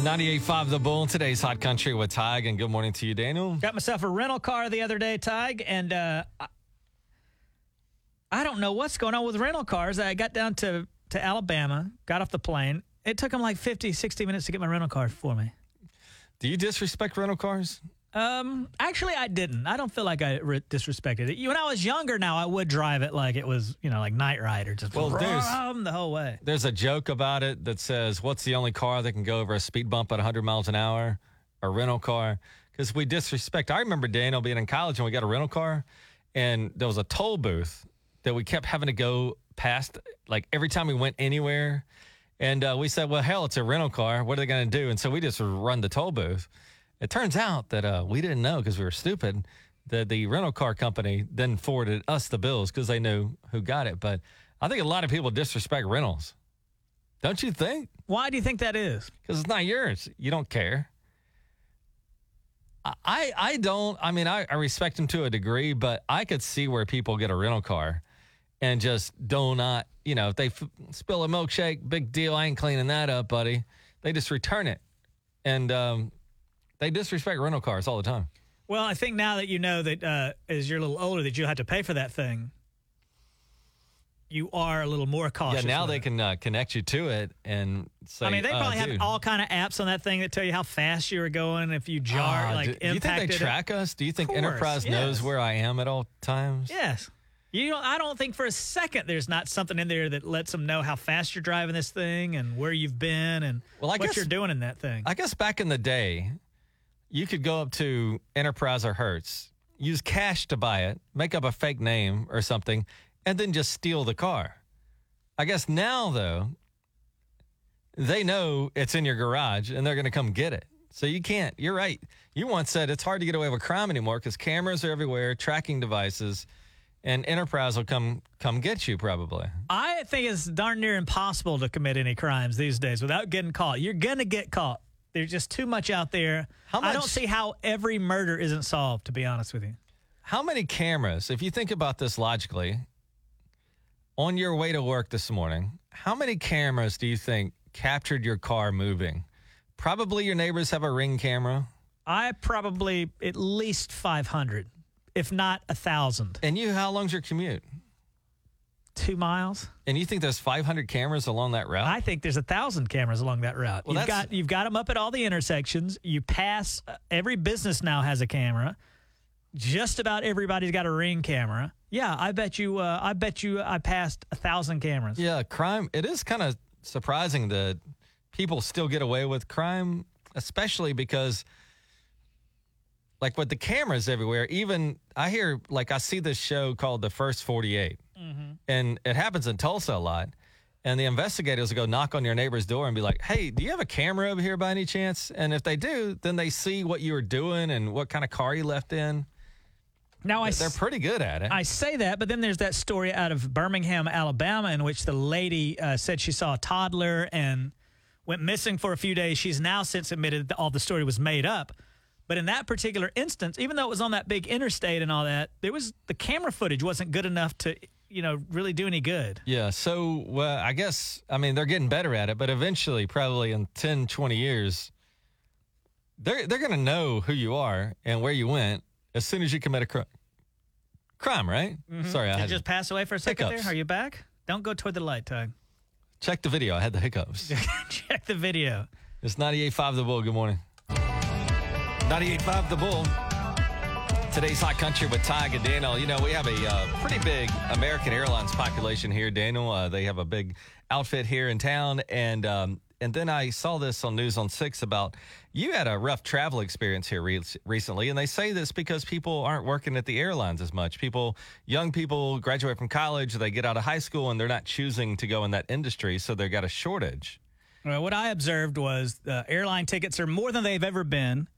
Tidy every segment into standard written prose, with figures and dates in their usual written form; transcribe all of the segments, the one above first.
98.5 The Bull, today's Hot Country with Tig, and good morning to you, Daniel. Got myself a rental car the other day, Tig, and I don't know what's going on with rental cars. I got down to Alabama, got off the plane. It took them like 50, 60 minutes to get my rental car for me. Do you disrespect rental cars? Actually, I didn't. I don't feel like I disrespected it. When I was younger now, I would drive it like it was, you know, like Knight Rider. Just the whole way. There's a joke about it that says, what's the only car that can go over a speed bump at 100 miles an hour? A rental car. Because we disrespect. I remember Daniel being in college and we got a rental car. And there was a toll booth that we kept having to go past, like every time we went anywhere. And we said, well, hell, it's a rental car. What are they going to do? And so we just run the toll booth. It turns out that we didn't know because we were stupid that the rental car company then forwarded us the bills because they knew who got it. But I think a lot of people disrespect rentals. Don't you think? Why do you think that is? Because it's not yours. You don't care. I don't. I mean, I respect them to a degree, but I could see where people get a rental car and just do not, you know, if they spill a milkshake, big deal. I ain't cleaning that up, buddy. They just return it. And, they disrespect rental cars all the time. Well, I think now that you know that as you're a little older that you have to pay for that thing, you are a little more cautious. Yeah, now they can connect you to it and say, I mean, they probably have all kind of apps on that thing that tell you how fast you were going, if you jar, do you think they track us? Do you think Enterprise knows where I am at all times? Yes. I don't think for a second there's not something in there that lets them know how fast you're driving this thing and where you've been and what you're doing in that thing. I guess back in the day, you could go up to Enterprise or Hertz, use cash to buy it, make up a fake name or something, and then just steal the car. I guess now, though, they know it's in your garage and they're going to come get it. So you can't. You're right. You once said it's hard to get away with crime anymore because cameras are everywhere, tracking devices, and Enterprise will come get you probably. I think it's darn near impossible to commit any crimes these days without getting caught. You're going to get caught. There's just too much out there. I don't see how every murder isn't solved, to be honest with you. How many cameras, if you think about this logically, on your way to work this morning, how many cameras do you think captured your car moving? Probably your neighbors have a Ring camera. I probably at least 500, if not 1,000. And you, how long's your commute? 2 miles. And you think there's 500 cameras along that route? I think there's 1,000 cameras along that route. Well, you've got them up at all the intersections. You pass, every business now has a camera. Just about everybody's got a Ring camera. Yeah, I bet you I passed 1,000 cameras. Yeah, crime, it is kind of surprising that people still get away with crime, especially because like with the cameras everywhere, even I hear, like I see this show called The First 48. Mm-hmm. And it happens in Tulsa a lot. And the investigators will go knock on your neighbor's door and be like, hey, do you have a camera over here by any chance? And if they do, then they see what you were doing and what kind of car you left in. Now they're pretty good at it. I say that, but then there's that story out of Birmingham, Alabama, in which the lady said she saw a toddler and went missing for a few days. She's now since admitted that all the story was made up. But in that particular instance, even though it was on that big interstate and all that, the camera footage wasn't good enough to really do any good. Yeah, so I guess, they're getting better at it, but eventually, probably in 10, 20 years, they're going to know who you are and where you went as soon as you commit a crime, right? Mm-hmm. Sorry, I just passed away for a second hiccups. There. Are you back? Don't go toward the light, Tug. Check the video. I had the hiccups. Check the video. It's 98.5 The Bull. Good morning. 98.5 The Bull. Today's Hot Country with Tig and Daniel. We have a pretty big American Airlines population here, Daniel. They have a big outfit here in town. And then I saw this on News on Six about you had a rough travel experience here recently. And they say this because people aren't working at the airlines as much. Young people graduate from college, they get out of high school, and they're not choosing to go in that industry, so they've got a shortage. Well, what I observed was airline tickets are more than they've ever been.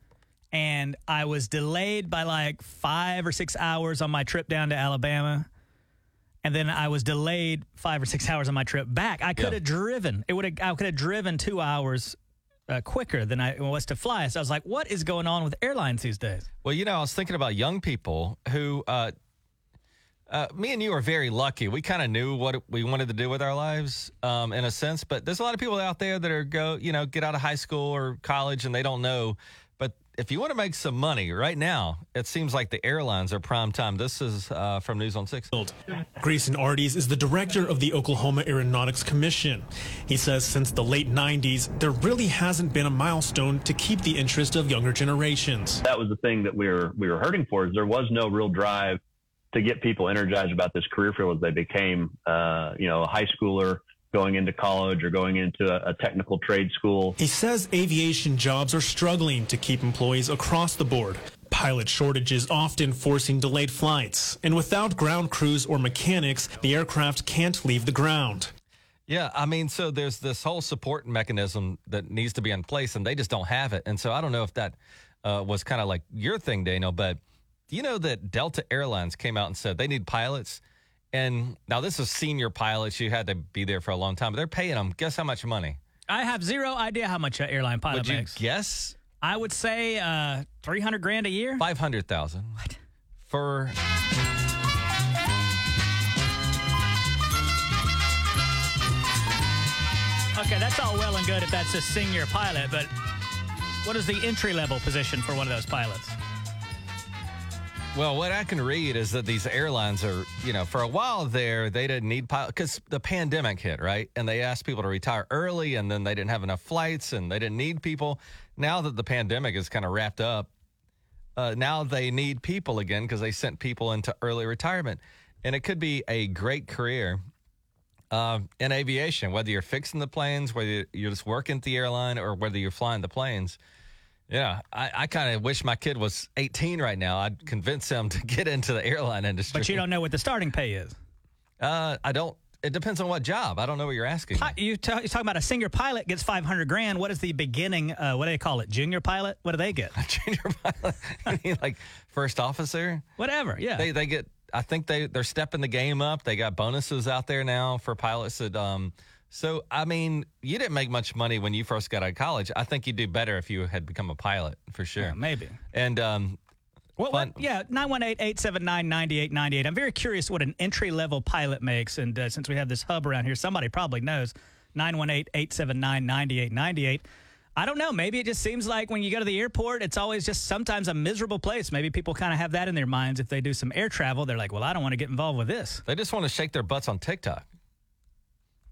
And I was delayed by like 5 or 6 hours on my trip down to Alabama. And then I was delayed 5 or 6 hours on my trip back. I could have driven. I could have driven 2 hours quicker than I was to fly. So I was like, what is going on with airlines these days? Well, I was thinking about young people who Me and you are very lucky. We kind of knew what we wanted to do with our lives, in a sense. But there's a lot of people out there that are get out of high school or college and they don't know. But if you want to make some money right now, it seems like the airlines are prime time. This is from News on Six. Grayson Artis is the director of the Oklahoma Aeronautics Commission. He says since the late 90s, there really hasn't been a milestone to keep the interest of younger generations. That was the thing that we were hurting for. Is there was no real drive to get people energized about this career field as they became, a high schooler going into college or going into a technical trade school. He says aviation jobs are struggling to keep employees across the board. Pilot shortages often forcing delayed flights. And without ground crews or mechanics, the aircraft can't leave the ground. Yeah, I mean, so there's this whole support mechanism that needs to be in place, and they just don't have it. And so I don't know if that was kind of like your thing, Daniel, but do you know that Delta Airlines came out and said they need pilots? And now this is senior pilots. You had to be there for a long time. But they're paying them. Guess how much money? I have zero idea how much an airline pilot makes. Would you guess? I would say $300,000 a year. $500,000. What? For... Okay, that's all well and good if that's a senior pilot. But what is the entry-level position for one of those pilots? Well, what I can read is that these airlines are, for a while there, they didn't need pilots because the pandemic hit, right? And they asked people to retire early, and then they didn't have enough flights, and they didn't need people. Now that the pandemic is kind of wrapped up, now they need people again because they sent people into early retirement. And it could be a great career in aviation, whether you're fixing the planes, whether you're just working at the airline, or whether you're flying the planes. Yeah, I kind of wish my kid was 18 right now. I'd convince him to get into the airline industry. But you don't know what the starting pay is. I don't. It depends on what job. I don't know what you're asking. You're talking about a senior pilot gets $500,000. What is the beginning? What do they call it? Junior pilot? What do they get? A junior pilot? Like first officer? Whatever, yeah. They get, I think they're stepping the game up. They got bonuses out there now for pilots that... So, I mean, you didn't make much money when you first got out of college. I think you'd do better if you had become a pilot, for sure. Yeah, maybe. And, yeah, 918-879-9898. I'm very curious what an entry-level pilot makes. And since we have this hub around here, somebody probably knows. 918-879-9898. I don't know. Maybe it just seems like when you go to the airport, it's always just sometimes a miserable place. Maybe people kind of have that in their minds. If they do some air travel, they're like, well, I don't want to get involved with this. They just want to shake their butts on TikTok.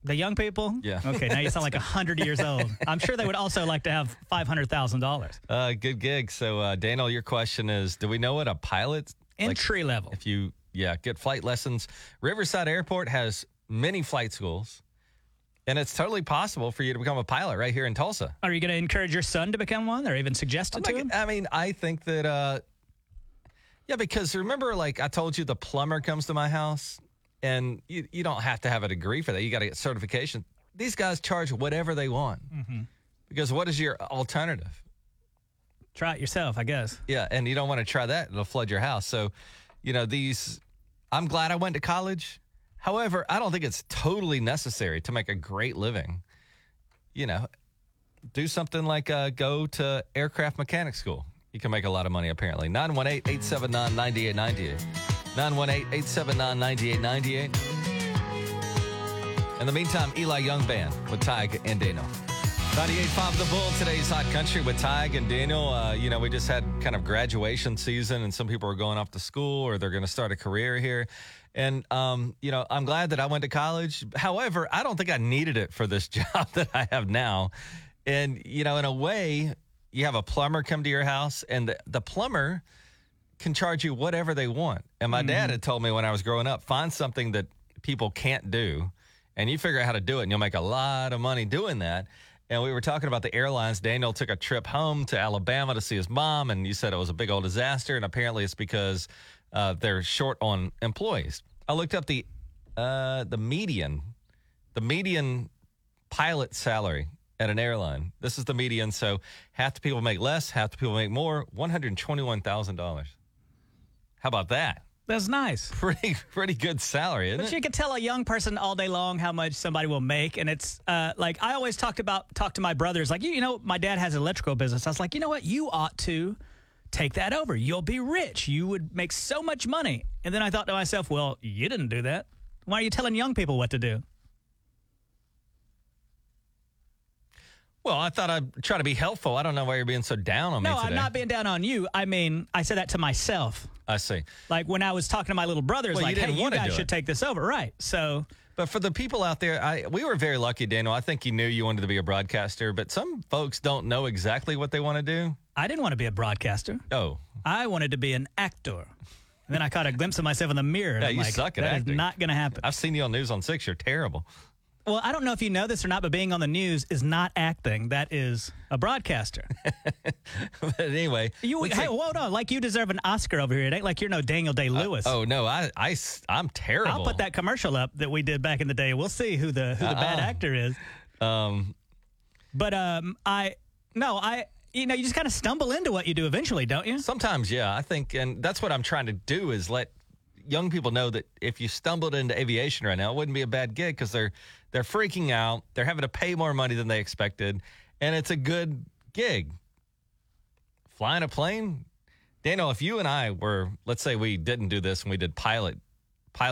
The young people? Yeah. Okay, now you sound like 100 years old. I'm sure they would also like to have $500,000. Good gig. So, Daniel, your question is, do we know what a pilot... Entry level. If you, get flight lessons. Riverside Airport has many flight schools, and it's totally possible for you to become a pilot right here in Tulsa. Are you going to encourage your son to become one or even suggest it to him? I mean, I think that... because remember, I told you the plumber comes to my house... And you don't have to have a degree for that. You got to get certification. These guys charge whatever they want. Mm-hmm. Because what is your alternative? Try it yourself, I guess. Yeah, and you don't want to try that. It'll flood your house. So, I'm glad I went to college. However, I don't think it's totally necessary to make a great living. Do something like go to aircraft mechanic school. You can make a lot of money, apparently. 918-879-9898. 918-879-9898. In the meantime, Eli Young Band with Tig and Daniel. 98.5 The Bull, today's Hot Country with Tig and Daniel. We just had kind of graduation season, and some people are going off to school or they're going to start a career here. And, I'm glad that I went to college. However, I don't think I needed it for this job that I have now. And, in a way, you have a plumber come to your house, and the plumber can charge you whatever they want. And my dad had told me when I was growing up, find something that people can't do, and you figure out how to do it, and you'll make a lot of money doing that. And we were talking about the airlines. Daniel took a trip home to Alabama to see his mom, and you said it was a big old disaster, and apparently it's because they're short on employees. I looked up the median pilot salary at an airline. This is the median, so half the people make less, half the people make more, $121,000. How about that? That's nice. Pretty good salary, isn't it? But you can tell a young person all day long how much somebody will make, and it's I always talk to my brothers, my dad has an electrical business. I was like, you know what? You ought to take that over. You'll be rich. You would make so much money. And then I thought to myself, well, you didn't do that. Why are you telling young people what to do? Well, I thought I'd try to be helpful. I don't know why you're being so down on me today. No, I'm not being down on you. I mean, I said that to myself. I see. Like when I was talking to my little brother, it's like, hey, you guys should take this over. Right. So... But for the people out there, we were very lucky, Daniel. I think you knew you wanted to be a broadcaster, but some folks don't know exactly what they want to do. I didn't want to be a broadcaster. Oh. I wanted to be an actor. And then I caught a glimpse of myself in the mirror. And yeah, I'm suck at acting. That is not going to happen. I've seen you on News on Six. You're terrible. Well, I don't know if you know this or not, but being on the news is not acting. That is a broadcaster. But anyway. Hey, hold on. Like you deserve an Oscar over here. It ain't like you're no Daniel Day-Lewis. I'm terrible. I'll put that commercial up that we did back in the day. We'll see who the bad actor is. You just kind of stumble into what you do eventually, don't you? Sometimes, yeah. I think, and that's what I'm trying to do is let young people know that if you stumbled into aviation right now, it wouldn't be a bad gig because they're freaking out. They're having to pay more money than they expected, and it's a good gig. Flying a plane? Daniel, if you and I were, let's say we didn't do this and we did pilot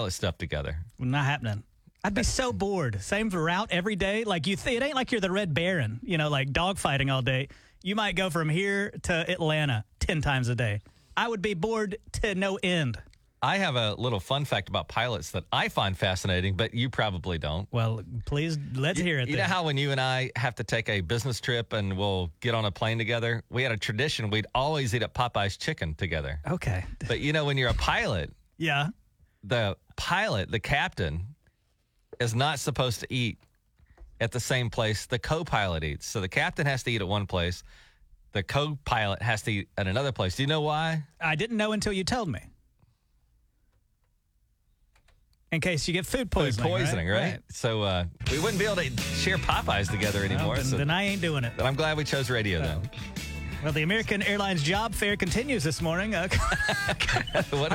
stuff together. Not happening. I'd be so bored. Same route every day. Like it ain't like you're the Red Baron, like dogfighting all day. You might go from here to Atlanta 10 times a day. I would be bored to no end. I have a little fun fact about pilots that I find fascinating, but you probably don't. Well, please, let's hear it. You know how when you and I have to take a business trip and we'll get on a plane together? We had a tradition. We'd always eat at Popeye's chicken together. Okay. But, when you're a pilot, yeah, the pilot, the captain, is not supposed to eat at the same place the co-pilot eats. So the captain has to eat at one place. The co-pilot has to eat at another place. Do you know why? I didn't know until you told me. In case you get food poisoning. Right? So we wouldn't be able to share Popeyes together anymore. Then I ain't doing it. But I'm glad we chose radio, though. Well, the American Airlines job fair continues this morning. Are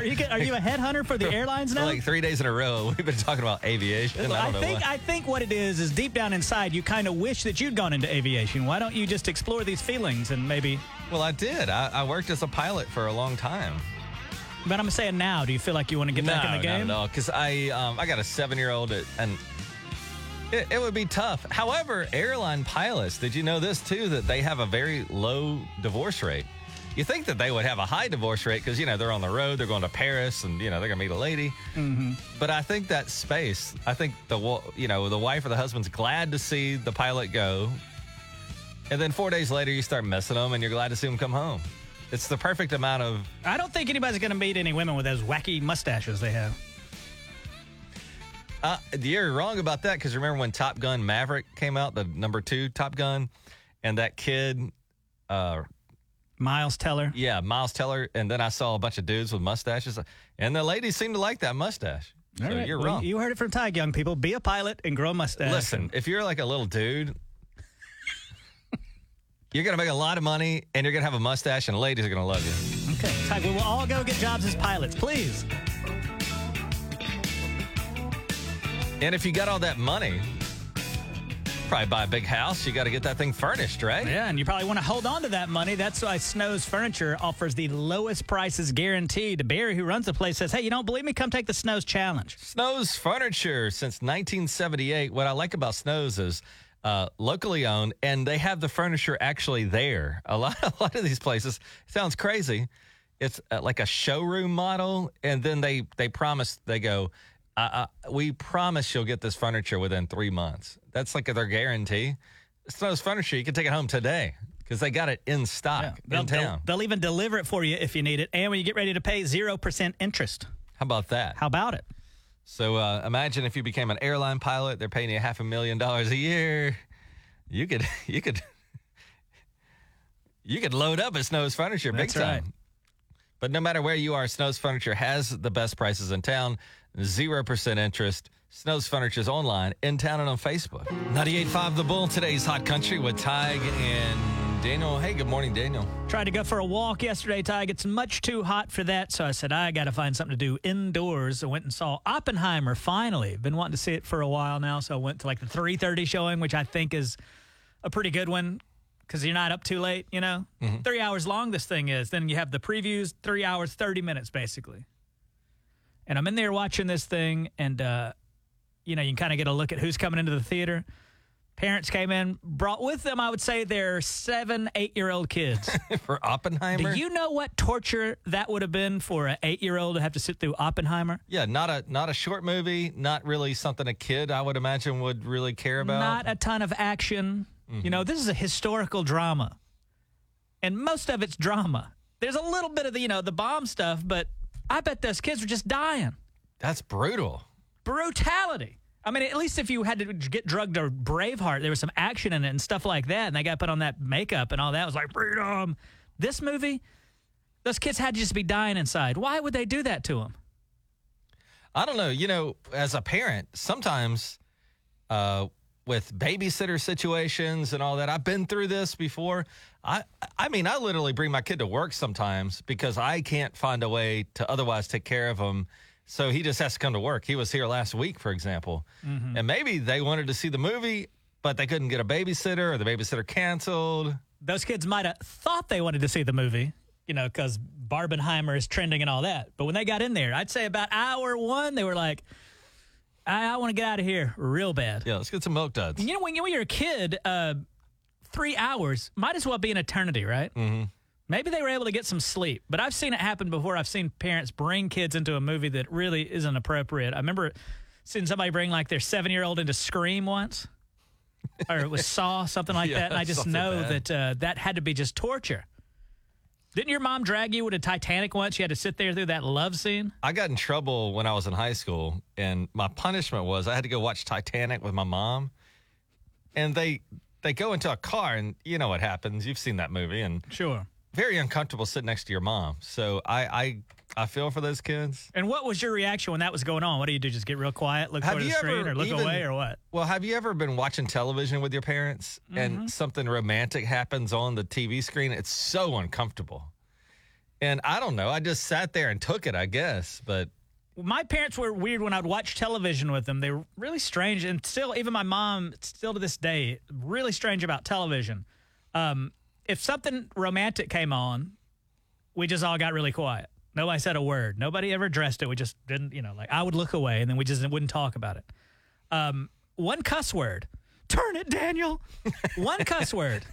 you a headhunter for the airlines now? Like 3 days in a row, we've been talking about aviation. I think what it is deep down inside, you kind of wish that you'd gone into aviation. Why don't you just explore these feelings and maybe... Well, I did. I worked as a pilot for a long time. But I'm saying now, do you feel like you want to get back in the game? No, because I got a 7-year-old, and it would be tough. However, airline pilots, did you know this, too, that they have a very low divorce rate? You think that they would have a high divorce rate because, they're on the road, they're going to Paris, and, they're going to meet a lady. Mm-hmm. But I think that space, I think the wife or the husband's glad to see the pilot go, and then 4 days later you start missing them, and you're glad to see them come home. It's the perfect amount of... I don't think anybody's going to meet any women with those wacky mustaches they have. You're wrong about that, because remember when Top Gun Maverick came out, the number 2 Top Gun, and that kid... Miles Teller. Yeah, Miles Teller, and then I saw a bunch of dudes with mustaches, and the ladies seemed to like that mustache. All right. You're wrong. You heard it from Ty, young people. Be a pilot and grow a mustache. Listen, if you're like a little dude... You're going to make a lot of money, and you're going to have a mustache, and ladies are going to love you. Okay. Ty, we'll all go get jobs as pilots, please. And if you got all that money, probably buy a big house. You got to get that thing furnished, right? Yeah, and you probably want to hold on to that money. That's why Snow's Furniture offers the lowest prices guaranteed. Barry, who runs the place, says, hey, you don't believe me? Come take the Snow's Challenge. Snow's Furniture since 1978. What I like about Snow's is... locally owned, and they have the furniture actually there. A lot of these places, it sounds crazy. It's like a showroom model, and then they promise, they go, we promise you'll get this furniture within 3 months. That's like their guarantee. Snow's Furniture, you can take it home today because they got it in stock in town. They'll even deliver it for you if you need it, and when you get ready to pay 0% interest. How about that? How about it? So imagine if you became an airline pilot, they're paying you $500,000 a year. You could load up at Snow's Furniture big time. Right. But no matter where you are, Snow's Furniture has the best prices in town, 0% interest. Snow's Furniture's online, in town, and on Facebook. 98.5 The Bull, today's Hot Country with Tig and Daniel. Hey, good morning, Daniel. Tried to go for a walk yesterday, Tig. It's much too hot for that, so I said, I got to find something to do indoors. I went and saw Oppenheimer, finally. Been wanting to see it for a while now, so I went to, the 3:30 showing, which I think is a pretty good one. because you're not up too late, you know? Mm-hmm. 3 hours long this thing is. Then you have the previews, 3 hours, 30 minutes, basically. And I'm in there watching this thing, and, you know, you can kind of get a look at who's coming into the theater. Parents came in, brought with them, I would say, their 7, 8-year-old kids. For Oppenheimer? Do you know what torture that would have been for an 8-year-old to have to sit through Oppenheimer? Yeah, not a short movie, not really something a kid, I would imagine, would really care about. Not a ton of action. Mm-hmm. You know, this is a historical drama, and most of it's drama. There's a little bit of the, you know, the bomb stuff, but I bet those kids were just dying. That's brutal. Brutality. I mean, at least if you had to get drugged to Braveheart, there was some action in it and stuff like that, and they got put on that makeup and all that. It was like, freedom. This movie, those kids had to just be dying inside. Why would they do that to them? I don't know. You know, as a parent, sometimes with babysitter situations and all that, I've been through this before. I mean, I literally bring my kid to work sometimes because I can't find a way to otherwise take care of him. So he just has to come to work. He was here last week, for example. Mm-hmm. And maybe they wanted to see the movie, but they couldn't get a babysitter or the babysitter canceled. Those kids might have thought they wanted to see the movie, you know, because Barbenheimer is trending and all that. But when they got in there, I'd say about hour one, they were like, I want to get out of here real bad. Yeah, let's get some milk duds. You know, when you're a kid, 3 hours might as well be an eternity, right? Mm-hmm. Maybe they were able to get some sleep, but I've seen it happen before. I've seen parents bring kids into a movie that really isn't appropriate. I remember seeing somebody bring, like, their 7-year-old into Scream once, or it was Saw, something like that, and I just know that had to be just torture. Didn't your mom drag you to Titanic once? You had to sit there through that love scene? I got in trouble when I was in high school, and my punishment was I had to go watch Titanic with my mom, and they go into a car, and you know what happens. You've seen that movie, and sure. Very uncomfortable sitting next to your mom. So I feel for those kids. And what was your reaction when that was going on? What do you do? Just get real quiet, look toward the screen, or look away, or what? Well, have you ever been watching television with your parents and something romantic happens on the TV screen? It's so uncomfortable. And I don't know. I just sat there and took it, I guess. But my parents were weird when I'd watch television with them. They were really strange. And still, even my mom, still to this day, really strange about television. If something romantic came on, we just all got really quiet. Nobody said a word. Nobody ever addressed it. We just didn't, you know, like I would look away and then we just wouldn't talk about it. One cuss word. Turn it, Daniel. One cuss word.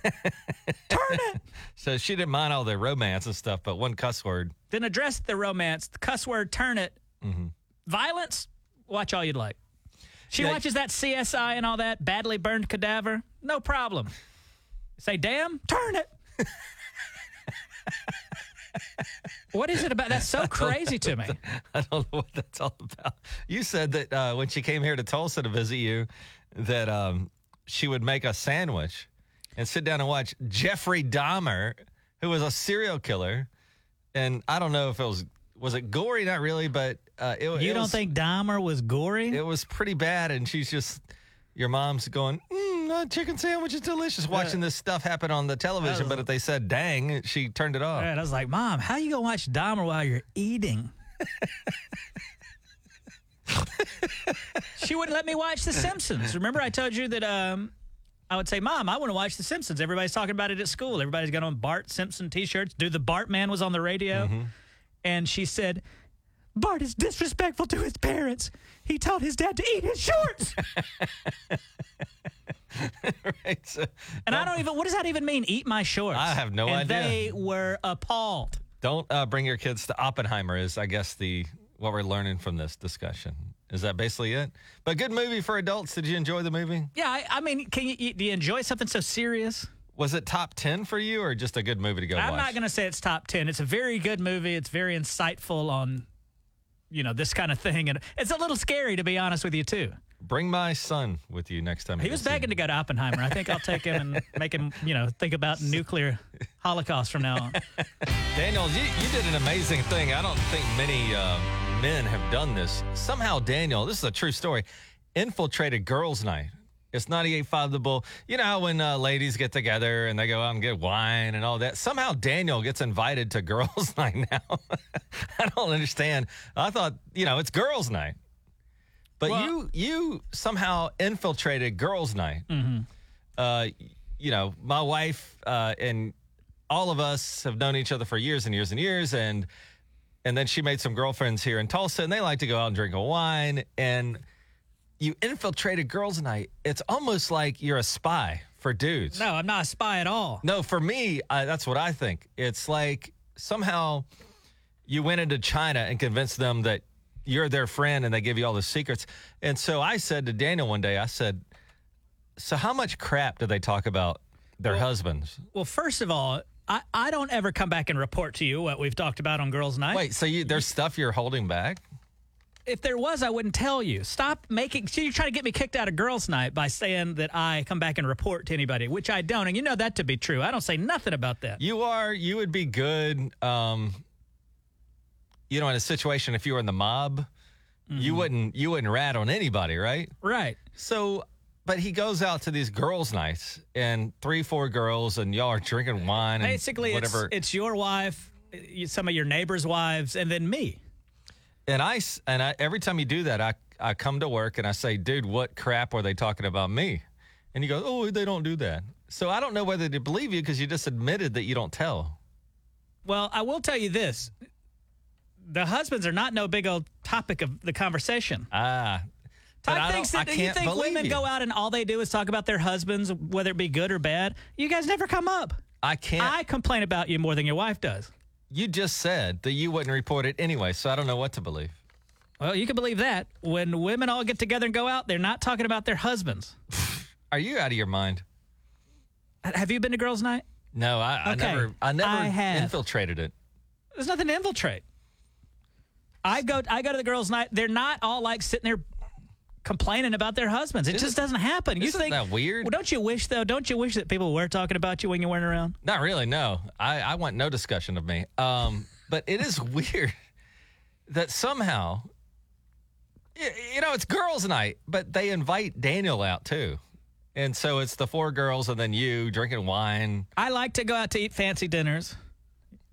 Turn it. So she didn't mind all the romance and stuff, but one cuss word. Didn't address the romance. The cuss word, turn it. Mm-hmm. Violence, watch all you'd like. She watches that CSI and all that, Badly Burned Cadaver. No problem. Say, damn, turn it. What is it about? That's so crazy to me. I don't know what that's all about. You said that when she came here to Tulsa to visit you, that she would make a sandwich and sit down and watch Jeffrey Dahmer, who was a serial killer. And I don't know if it was it gory? Not really, but think Dahmer was gory? It was pretty bad, and she's just... Your mom's going, chicken sandwich is delicious, watching this stuff happen on the television. But if they said, dang, she turned it off. And I was like, Mom, how you going to watch Dahmer while you're eating? She wouldn't let me watch The Simpsons. Remember I told you that I would say, Mom, I want to watch The Simpsons. Everybody's talking about it at school. Everybody's got on Bart Simpson T-shirts. Dude, the Bart man was on the radio. Mm-hmm. And she said, Bart is disrespectful to his parents. He told his dad to eat his shorts. Right, so, and I don't even, what does that even mean, eat my shorts? I have no idea. And they were appalled. Don't bring your kids to Oppenheimer is, I guess, what we're learning from this discussion. Is that basically it? But good movie for adults. Did you enjoy the movie? Yeah, I mean, do you enjoy something so serious? Was it top 10 for you or just a good movie to go watch? I'm not going to say it's top 10. It's a very good movie. It's very insightful on... you know, this kind of thing. And it's a little scary, to be honest with you, too. Bring my son with you next time. He was begging to go to Oppenheimer. I think I'll take him and make him, you know, think about nuclear holocaust from now on. Daniel, you did an amazing thing. I don't think many men have done this. Somehow, Daniel, this is a true story, infiltrated girls' night. It's 98.5 The Bull. You know how when ladies get together and they go out and get wine and all that? Somehow Daniel gets invited to girls' night now. I don't understand. I thought, you know, it's girls' night. But you somehow infiltrated girls' night. Mm-hmm. you know, my wife and all of us have known each other for years and years and years. And then she made some girlfriends here in Tulsa, and they like to go out and drink a wine. And you infiltrate a girls' night. It's almost like you're a spy for dudes. No, I'm not a spy at all. No, for me, that's what I think. It's like somehow you went into China and convinced them that you're their friend and they give you all the secrets. And so I said to Daniel one day, I said, so how much crap do they talk about their husbands? Well, first of all, I don't ever come back and report to you what we've talked about on girls' night. Wait, so there's stuff you're holding back? If there was, I wouldn't tell you. Stop making... So you try to get me kicked out of girls' night by saying that I come back and report to anybody, which I don't. And you know that to be true. I don't say nothing about that. You are... You would be good, you know, in a situation if you were in the mob. Mm-hmm. You wouldn't rat on anybody, right? Right. So... But he goes out to these girls' nights and 3-4 girls, and y'all are drinking wine and basically whatever. It's your wife, some of your neighbors' wives, and then me. And I every time you do that, I come to work and I say, dude, what crap were they talking about me? And you go, oh, they don't do that. So I don't know whether to believe you because you just admitted that you don't tell. Well, I will tell you this. The husbands are not no big old topic of the conversation. You think women go out and all they do is talk about their husbands, whether it be good or bad? You guys never come up. I complain about you more than your wife does. You just said that you wouldn't report it anyway, so I don't know what to believe. Well, you can believe that. When women all get together and go out, they're not talking about their husbands. Are you out of your mind? Have you been to girls' night? No, I never infiltrated it. There's nothing to infiltrate. I go to the girls' night. They're not all like sitting there complaining about their husbands. It just doesn't happen. Isn't that weird? Well, don't you wish, though? Don't you wish that people were talking about you when you weren't around? Not really, no. I want no discussion of me. But it is weird that somehow, you know, it's girls' night, but they invite Daniel out, too. And so it's the 4 girls and then you drinking wine. I like to go out to eat fancy dinners.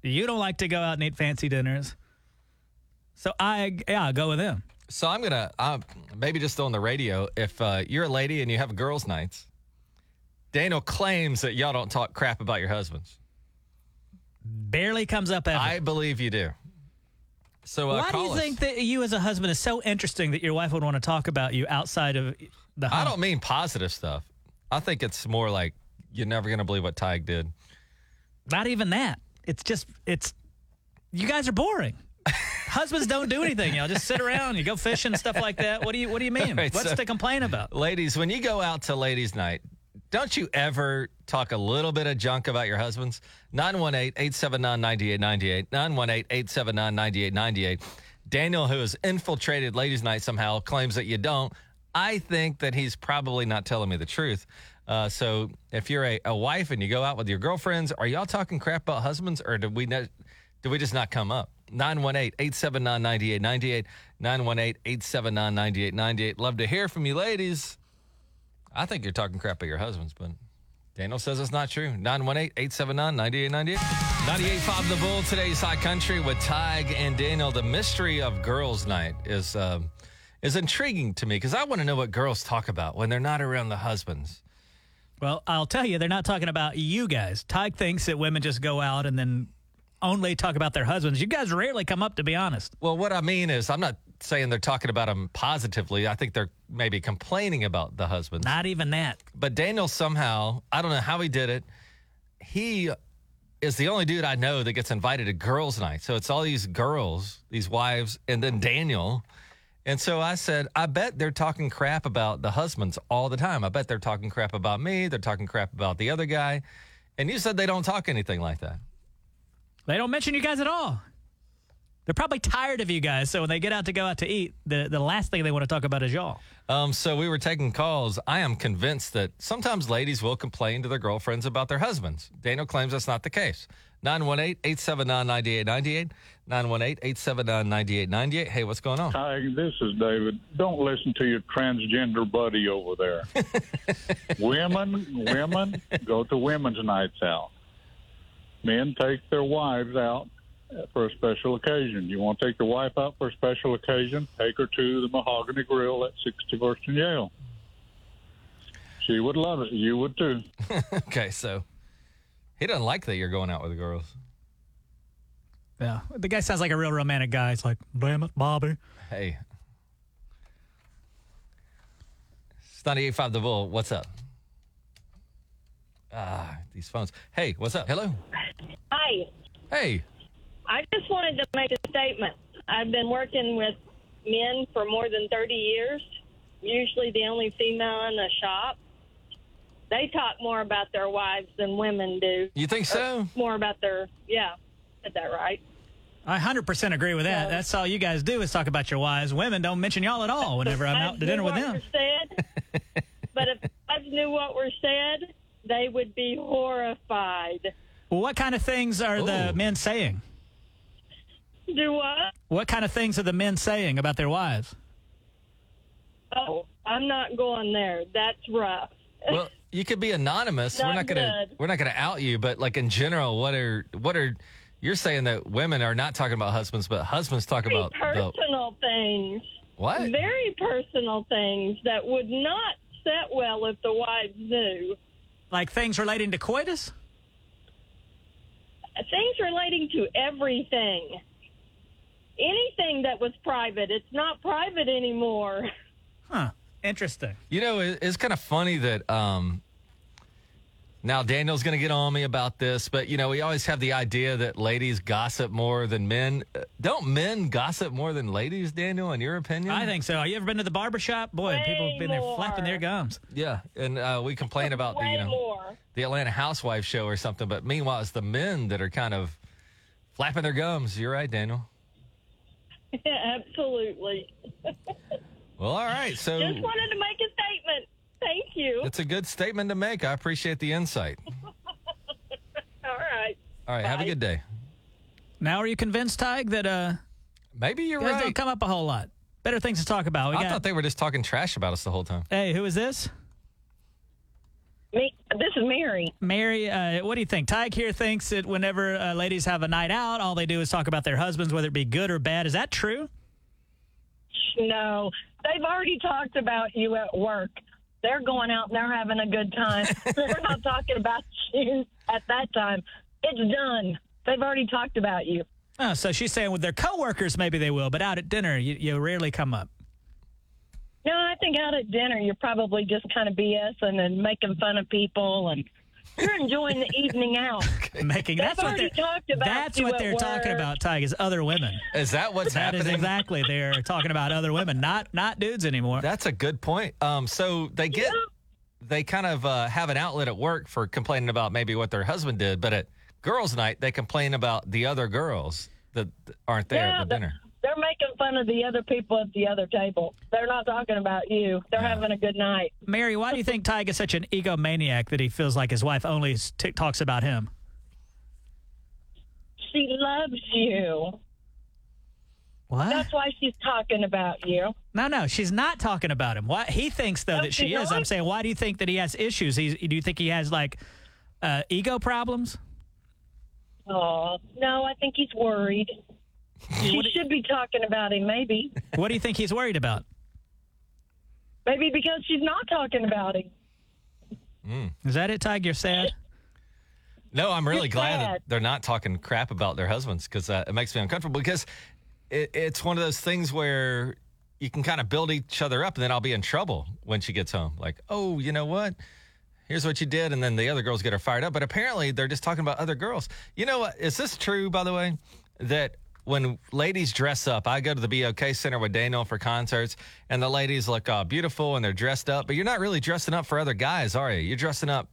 You don't like to go out and eat fancy dinners. So I go with them. So I'm going to maybe just on the radio, if you're a lady and you have girls' nights, Daniel claims that y'all don't talk crap about your husbands. Barely comes up ever. I believe you do. So why do you think that you as a husband is so interesting that your wife would want to talk about you outside of the home? I don't mean positive stuff. I think it's more like you're never going to believe what Tig did. Not even that. It's just you guys are boring. Husbands don't do anything, y'all. Just sit around. You go fishing and stuff like that. What do you mean? Right, what's to complain about? Ladies, when you go out to ladies' night, don't you ever talk a little bit of junk about your husbands? 918-879-9898. 918-879-9898. Daniel, who has infiltrated ladies' night somehow, claims that you don't. I think that he's probably not telling me the truth. So if you're a wife and you go out with your girlfriends, are y'all talking crap about husbands, or did we just not come up? 918-879-9898, 918-879-9898. Love to hear from you, ladies. I think you're talking crap about your husbands, but Daniel says it's not true. 918-879-9898. 98.5 The Bull, today's High Country with Tig and Daniel. The mystery of girls' night is intriguing to me because I want to know what girls talk about when they're not around the husbands. Well, I'll tell you, they're not talking about you guys. Tig thinks that women just go out and then only talk about their husbands. You guys rarely come up, to be honest. Well, what I mean is I'm not saying they're talking about them positively. I think they're maybe complaining about the husbands. Not even that. But Daniel somehow, I don't know how he did it, he is the only dude I know that gets invited to girls' night. So it's all these girls, these wives, and then Daniel. And so I said, I bet they're talking crap about the husbands all the time. I bet they're talking crap about me. They're talking crap about the other guy. And you said they don't talk anything like that. They don't mention you guys at all. They're probably tired of you guys, so when they get out to go out to eat, the last thing they want to talk about is y'all. So we were taking calls. I am convinced that sometimes ladies will complain to their girlfriends about their husbands. Daniel claims that's not the case. 918-879-9898, 918-879-9898. Hey, what's going on? Hi, this is David. Don't listen to your transgender buddy over there. Women go to women's nights out. Men take their wives out for a special occasion. You want to take your wife out for a special occasion, take her to the Mahogany Grill at 61st and Yale. She would love it. You would too. Okay, so he doesn't like that you're going out with girls. Yeah, the guy sounds like a real romantic guy. It's like, damn it, Bobby. Hey. It's 98.5 The Bull. What's up? Ah, these phones. Hey, what's up? Hello? Hi. Hey. I just wanted to make a statement. I've been working with men for more than 30 years, usually the only female in the shop. They talk more about their wives than women do. You think so? Or more about their, yeah. Is that right? I 100% agree with that. That's all you guys do is talk about your wives. Women don't mention y'all at all whenever I'm out to dinner with them. Said, but if I knew what were said, they would be horrified. Well, what kind of things are the men saying? Do what? What kind of things are the men saying about their wives? Oh, I'm not going there. That's rough. Well, you could be anonymous. We're not gonna out you, but like in general, what are you're saying that women are not talking about husbands, but husbands talk about personal things. What? Very personal things that would not set well if the wives knew. Like things relating to coitus? Things relating to everything. Anything that was private. It's not private anymore. Huh. Interesting. You know, it's kind of funny that now Daniel's going to get on me about this, but, you know, we always have the idea that ladies gossip more than men. Don't men gossip more than ladies, Daniel, in your opinion? I think so. Have you ever been to the barbershop? Boy, people have been there flapping their gums. Yeah, and we complain about the Atlanta Housewives show or something, but meanwhile, it's the men that are kind of flapping their gums. You're right, Daniel. Yeah, absolutely. Well, all right. So just wanted to make a statement. Thank you. It's a good statement to make. I appreciate the insight. All right. All right. Bye. Have a good day. Now, are you convinced, Tig, that maybe you're right? Don't come up a whole lot. Better things to talk about. I thought they were just talking trash about us the whole time. Hey, who is this? Me. This is Mary. Mary, what do you think? Tig here thinks that whenever ladies have a night out, all they do is talk about their husbands, whether it be good or bad. Is that true? No. They've already talked about you at work. They're going out and they're having a good time. They're not talking about you at that time. It's done. They've already talked about you. Oh, so she's saying with their coworkers maybe they will, but out at dinner you rarely come up. No, I think out at dinner you're probably just kind of BSing and making fun of people and you're enjoying the evening out. That's what they're talking about, Tig, is other women. Is that what's happening? That is exactly. They're talking about other women, not dudes anymore. That's a good point. So they kind of have an outlet at work for complaining about maybe what their husband did, but at girls' night, they complain about the other girls that aren't there at the dinner. They're making fun of the other people at the other table. They're not talking about you. They're having a good night. Mary, why do you think Tig is such an egomaniac that he feels like his wife only talks about him? She loves you. What? That's why she's talking about you. No, she's not talking about him. Why? He thinks, though, that she is. I'm saying, why do you think that he has issues? Do you think he has, like, ego problems? Oh, no, I think he's worried. She should be talking about him, maybe. What do you think he's worried about? Maybe because she's not talking about him. Is that it, Tig? You're sad? No, I'm really glad that they're not talking crap about their husbands because it makes me uncomfortable because it's one of those things where you can kind of build each other up and then I'll be in trouble when she gets home. Like, oh, you know what? Here's what you did. And then the other girls get her fired up. But apparently they're just talking about other girls. You know what? Is this true, by the way, that when ladies dress up, I go to the BOK Center with Daniel for concerts, and the ladies look beautiful, and they're dressed up, but you're not really dressing up for other guys, are you? You're dressing up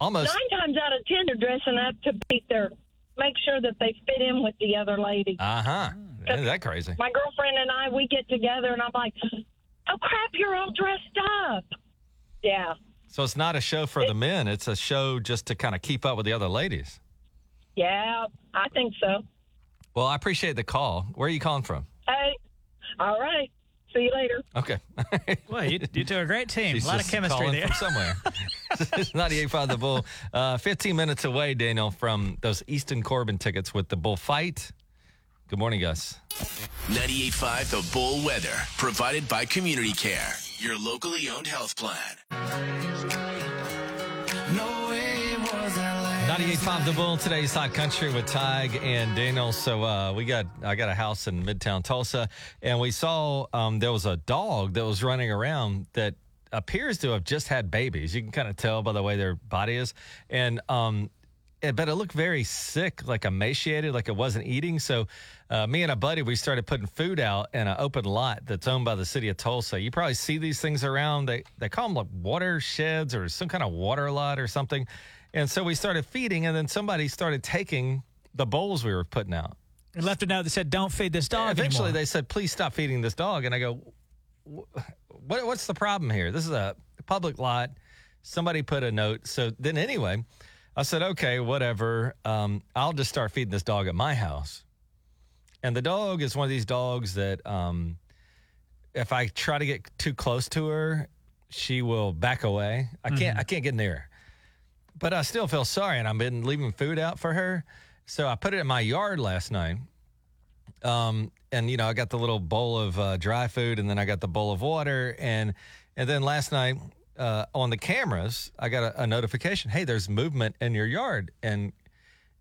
almost... 9 times out of 10, they're dressing up to make sure that they fit in with the other lady. Uh-huh. Isn't that crazy? My girlfriend and I, we get together, and I'm like, oh, crap, you're all dressed up. Yeah. So it's not a show for the men. It's a show just to kind of keep up with the other ladies. Yeah, I think so. Well, I appreciate the call. Where are you calling from? Hey, all right. See you later. Okay. Well, you two are a great team. She's a lot of chemistry there. From somewhere. 98.5 The Bull. 15 minutes away, Daniel, from those Easton Corbin tickets with the Bull Fight. Good morning, Gus. 98.5 The Bull Weather, provided by Community Care. your locally owned health plan. 98.5 The Bull, today's Hot Country with Tig and Daniel. So I got a house in Midtown Tulsa, and we saw there was a dog that was running around that appears to have just had babies. You can kind of tell by the way their body is. And but it looked very sick, like emaciated, like it wasn't eating. So me and a buddy, we started putting food out in an open lot that's owned by the city of Tulsa. You probably see these things around. They call them like water sheds or some kind of water lot or something. And so we started feeding, and then somebody started taking the bowls we were putting out. And left it out that said, don't feed this dog Eventually anymore. They said, please stop feeding this dog. And I go, what's the problem here? This is a public lot. Somebody put a note. So then anyway, I said, okay, whatever. I'll just start feeding this dog at my house. And the dog is one of these dogs that if I try to get too close to her, she will back away. I can't get near her. But I still feel sorry, and I've been leaving food out for her. So I put it in my yard last night. And, you know, I got the little bowl of dry food, and then I got the bowl of water. And then last night on the cameras, I got a notification, hey, there's movement in your yard. And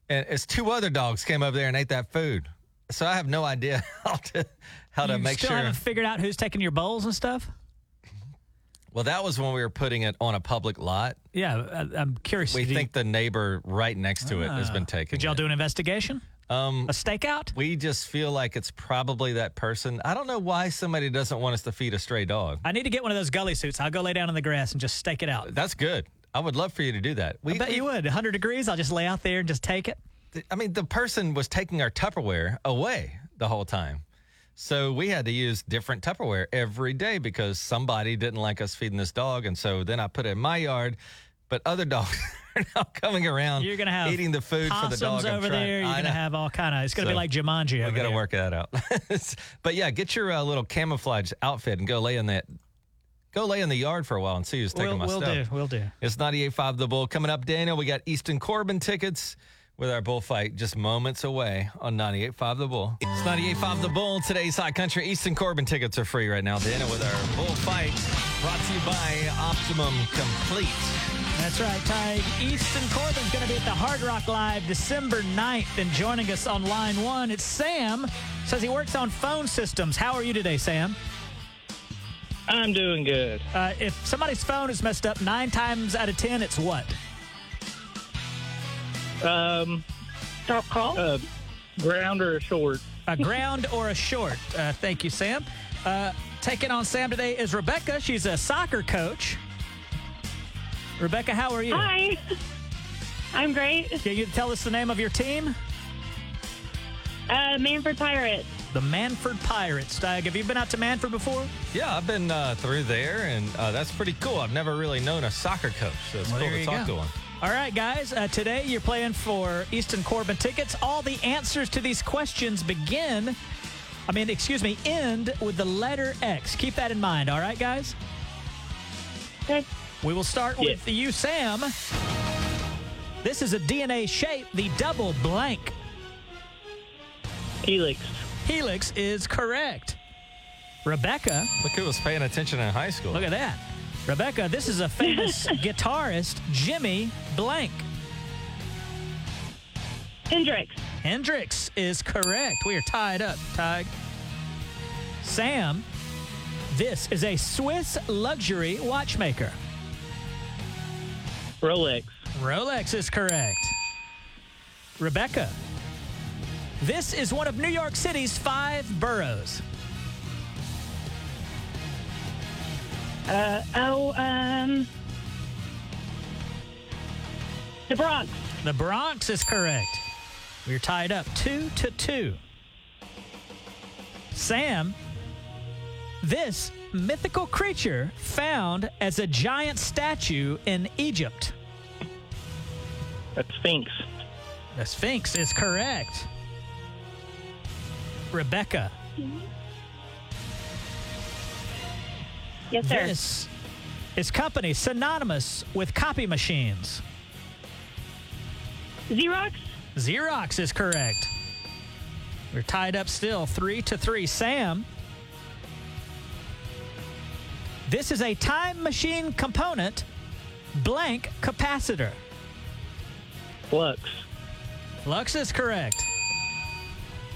it's two other dogs came over there and ate that food. So I have no idea how to make sure. You still haven't figured out who's taking your bowls and stuff? Well, that was when we were putting it on a public lot. Yeah, I'm curious. We think the neighbor right next to it has been taking it. Did y'all do an investigation? A stakeout? We just feel like it's probably that person. I don't know why somebody doesn't want us to feed a stray dog. I need to get one of those gully suits. I'll go lay down in the grass and just stake it out. That's good. I would love for you to do that. I bet you would. 100 degrees, I'll just lay out there and just take it. I mean, the person was taking our Tupperware away the whole time. So we had to use different Tupperware every day because somebody didn't like us feeding this dog. And so then I put it in my yard, but other dogs are now coming around. You're gonna have eating the food for the dog. Over there. You're going to have all kind of, it's going to be like Jumanji over there. We got to work that out. But yeah, get your little camouflage outfit and go lay in the yard for a while and see who's taking my stuff. We'll do. It's 98.5 The Bull. Coming up, Daniel, we got Easton Corbin tickets with our bullfight just moments away on 98.5 The Bull. It's 98.5 The Bull, today's Hot Country. Easton Corbin tickets are free right now, Dana, with our bullfight brought to you by Optimum Complete. That's right, Ty. Easton Corbin's going to be at the Hard Rock Live December 9th, and joining us on line one, it's Sam. Says he works on phone systems. How are you today, Sam? I'm doing good. If somebody's phone is messed up 9 times out of 10, it's what? Stop call? Ground or a short. A ground or a short. Thank you, Sam. Taking on Sam today is Rebecca. She's a soccer coach. Rebecca, how are you? Hi. I'm great. Can you tell us the name of your team? Manford Pirates. The Manford Pirates. Stig, have you been out to Manford before? Yeah, I've been through there, and that's pretty cool. I've never really known a soccer coach, so it's cool to talk to one. All right, guys, today you're playing for Easton Corbin tickets. All the answers to these questions end with the letter X. Keep that in mind, all right, guys? Okay. We will start with you, Sam. This is a DNA shape, the double blank. Helix. Helix is correct. Rebecca. Look who was paying attention in high school. Look at that. Rebecca, this is a famous guitarist, Jimmy Blank. Hendrix. Hendrix is correct. We are tied up, Tig. Sam, this is a Swiss luxury watchmaker. Rolex. Rolex is correct. Rebecca, this is one of New York City's 5 boroughs. The Bronx. The Bronx is correct. We're tied up 2-2. Sam, this mythical creature found as a giant statue in Egypt. A Sphinx. The Sphinx is correct. Rebecca. Mm-hmm. Yes, sir. This is company synonymous with copy machines. Xerox? Xerox is correct. We're tied up still 3-3. Sam, This is a time machine component, blank capacitor. Flux. Flux is correct.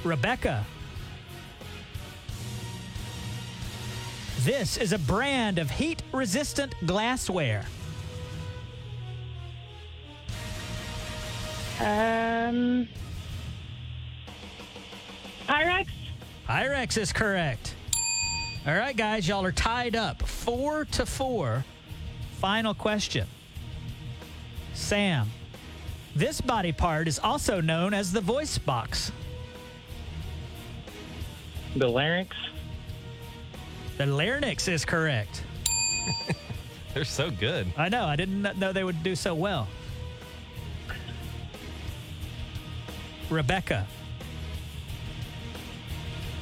Rebecca. This is a brand of heat-resistant glassware. Pyrex? Pyrex is correct. All right, guys, y'all are tied up 4-4. Final question. Sam, this body part is also known as the voice box. The larynx? The larynx is correct. They're so good. I know. I didn't know they would do so well. Rebecca.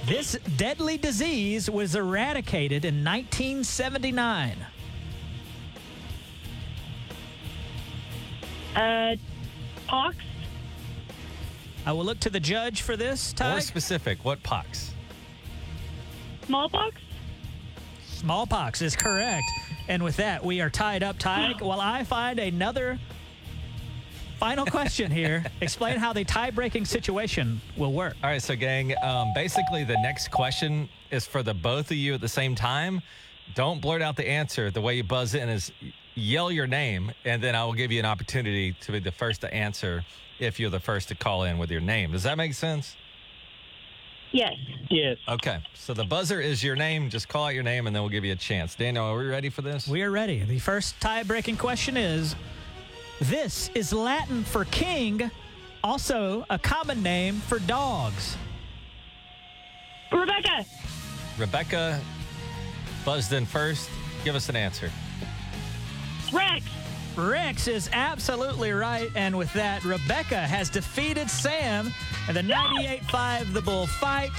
This deadly disease was eradicated in 1979. Pox? I will look to the judge for this, Ty. More specific. What pox? Smallpox? Smallpox is correct. And with that, we are tied up, Ty. While I find another final question here, explain how the tie-breaking situation will work. All right, so gang, basically the next question is for the both of you at the same time. Don't blurt out the answer. The way you buzz in is yell your name, and then I will give you an opportunity to be the first to answer if you're the first to call in with your name. Does that make sense? Yes. Yes. Okay. So the buzzer is your name. Just call out your name, and then we'll give you a chance. Daniel, are we ready for this? We are ready. The first tie-breaking question is, this is Latin for king, also a common name for dogs. Rebecca. Rebecca, buzzed in first. Give us an answer. Rex. Rex is absolutely right, and with that, Rebecca has defeated Sam in the 98.5 The Bull fight.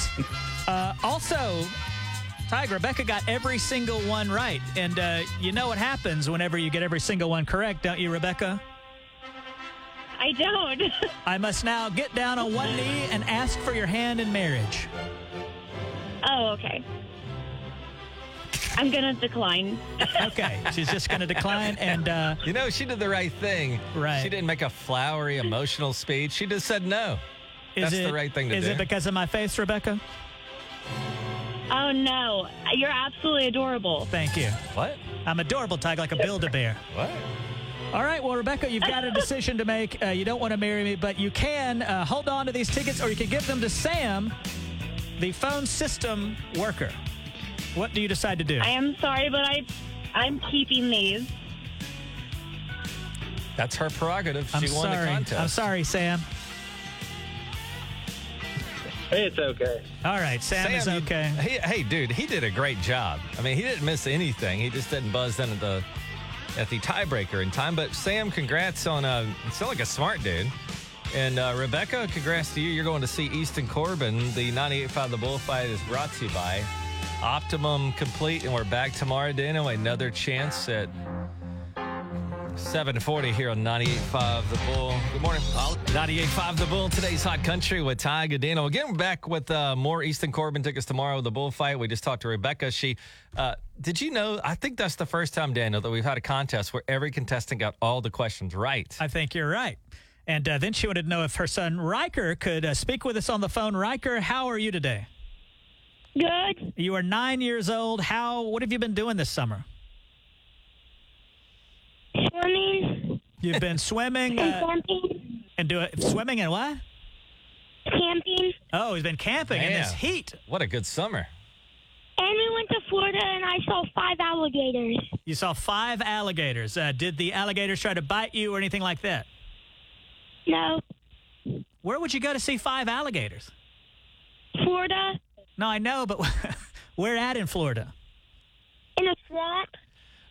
Also, Tiger, Rebecca got every single one right, and you know what happens whenever you get every single one correct, don't you, Rebecca? I don't. I must now get down on one knee and ask for your hand in marriage. Oh, okay. I'm gonna decline. Okay, she's just gonna decline, and you know, she did the right thing. Right. She didn't make a flowery, emotional speech. She just said no. That's the right thing to do. Is it because of my face, Rebecca? Oh no, you're absolutely adorable. Thank you. What? I'm adorable, Tig, like a Build-A-Bear. What? All right, well, Rebecca, you've got a decision to make. You don't want to marry me, but you can hold on to these tickets, or you can give them to Sam, the phone system worker. What do you decide to do? I am sorry, but I'm keeping these. That's her prerogative. She won the contest. I'm sorry, Sam. It's okay. All right, Sam is okay. Hey, dude, he did a great job. I mean, he didn't miss anything. He just didn't buzz in at the tiebreaker in time. But Sam, congrats on – still like a smart dude. And Rebecca, congrats to you. You're going to see Easton Corbin. The 98.5 The Bullfight is brought to you by – Optimum Complete, and we're back tomorrow, Daniel. Another chance at 7:40 here on 98.5 The Bull. Good morning. 98.5 The Bull, today's Hot Country with Ty Godino. Again, we're back with more Easton Corbin tickets tomorrow with the bullfight. We just talked to Rebecca. She, did you know, I think that's the first time, Daniel, that we've had a contest where every contestant got all the questions right. I think you're right. And then she wanted to know if her son Riker could speak with us on the phone. Riker, how are you today? Good. You are 9 years old. What have you been doing this summer? Swimming. You've been swimming. And camping. And swimming and what? Camping. Oh, he's been camping in this heat. What a good summer. And we went to Florida, and I saw 5 alligators. You saw 5 alligators. Did the alligators try to bite you or anything like that? No. Where would you go to see 5 alligators? Florida. No, I know, but where at in Florida? In a swamp.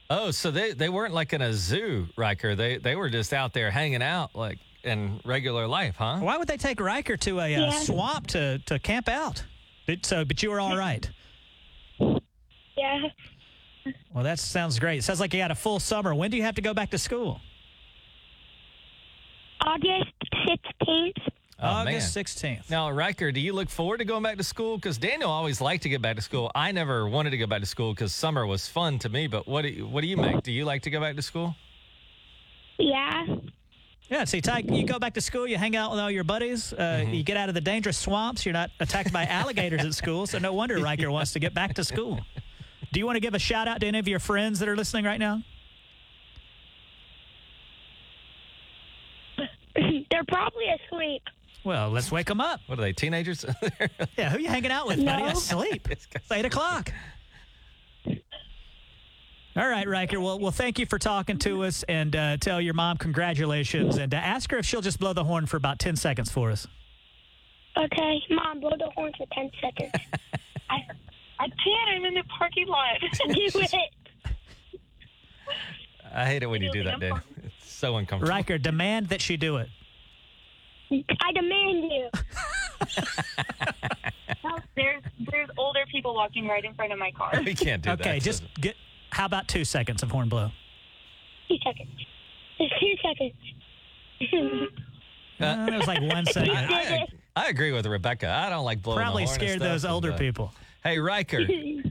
Oh, so they weren't like in a zoo, Riker. They were just out there hanging out like in regular life, huh? Why would they take Riker to a swamp to camp out? But you were all right. Yeah. Well, that sounds great. It sounds like you had a full summer. When do you have to go back to school? August 16th. August 16th. Now, Riker, do you look forward to going back to school? Because Daniel always liked to get back to school. I never wanted to go back to school because summer was fun to me. But what do you make? Do you like to go back to school? Yeah. Yeah, see, Ty, you go back to school, you hang out with all your buddies, you get out of the dangerous swamps, you're not attacked by alligators at school, so no wonder Riker wants to get back to school. Do you want to give a shout-out to any of your friends that are listening right now? They're probably asleep. Well, let's wake them up. What are they, teenagers? Yeah, who you hanging out with, buddy? Asleep. It's 8 o'clock. All right, Riker. Well, thank you for talking to us, and tell your mom congratulations, and ask her if she'll just blow the horn for about 10 seconds for us. Okay. Mom, blow the horn for 10 seconds. I can't. I'm in the parking lot. Do it. I hate it when you do that, Dad. It's so uncomfortable. Riker, demand that she do it. I demand you. There's older people walking right in front of my car. We can't do that. Okay, just get... How about 2 seconds of horn blow? 2 seconds. It's 2 seconds. It was like 1 second. I agree with Rebecca. I don't like blowing probably the horn. Probably scared those older people. Hey, Riker. Yeah.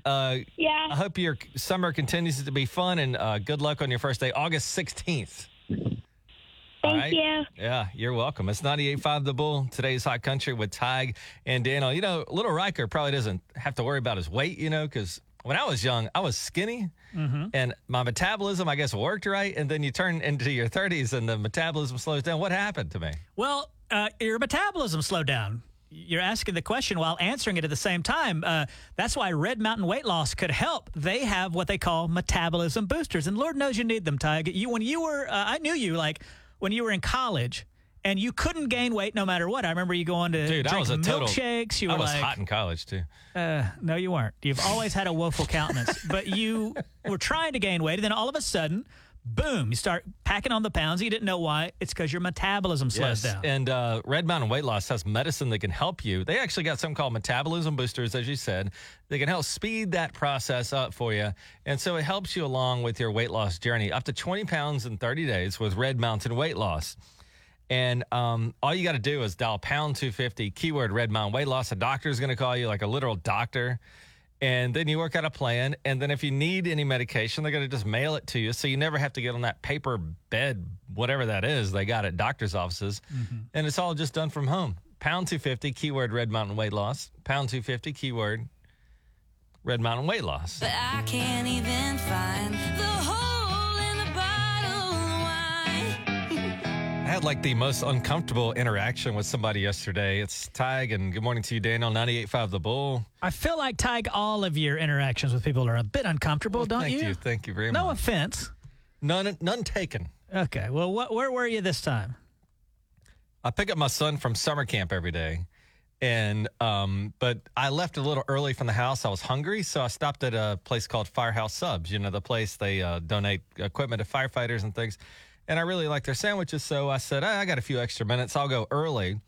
I hope your summer continues to be fun, and good luck on your first day, August 16th. Thank you. Yeah, you're welcome. It's 98.5 The Bull, today's Hot Country with Tig and Daniel. You know, little Riker probably doesn't have to worry about his weight, you know, because... When I was young, I was skinny, and my metabolism, I guess, worked right. And then you turn into your 30s, and the metabolism slows down. What happened to me? Well, your metabolism slowed down. You're asking the question while answering it at the same time. That's why Red Mountain Weight Loss could help. They have what they call metabolism boosters, and Lord knows you need them, Tig. When you were in college, and you couldn't gain weight no matter what. I remember you going to drink milkshakes. I was hot in college, too. No, you weren't. You've always had a woeful countenance. But you were trying to gain weight, and then all of a sudden, boom, you start packing on the pounds. You didn't know why. It's because your metabolism slows down. And Red Mountain Weight Loss has medicine that can help you. They actually got something called metabolism boosters, as you said. They can help speed that process up for you. And so it helps you along with your weight loss journey. Up to 20 pounds in 30 days with Red Mountain Weight Loss. And all you got to do is dial pound 250, keyword Red Mountain Weight Loss. A doctor is going to call you, like a literal doctor. And then you work out a plan. And then if you need any medication, they're going to just mail it to you. So you never have to get on that paper bed, whatever that is, they got at doctor's offices. And it's all just done from home. Pound 250, keyword Red Mountain Weight Loss. Pound 250, keyword Red Mountain Weight Loss. But I can't even find the whole. I had like the most uncomfortable interaction with somebody yesterday. It's Tig, and good morning to you, Daniel, 98.5 The Bull. I feel like, Tig, all of your interactions with people are a bit uncomfortable, don't you? Thank you. Thank you very much. No offense. None taken. Okay. Well, where were you this time? I pick up my son from summer camp every day, and but I left a little early from the house. I was hungry, so I stopped at a place called Firehouse Subs, you know, the place they donate equipment to firefighters and things. And I really like their sandwiches, so I said, I got a few extra minutes. I'll go early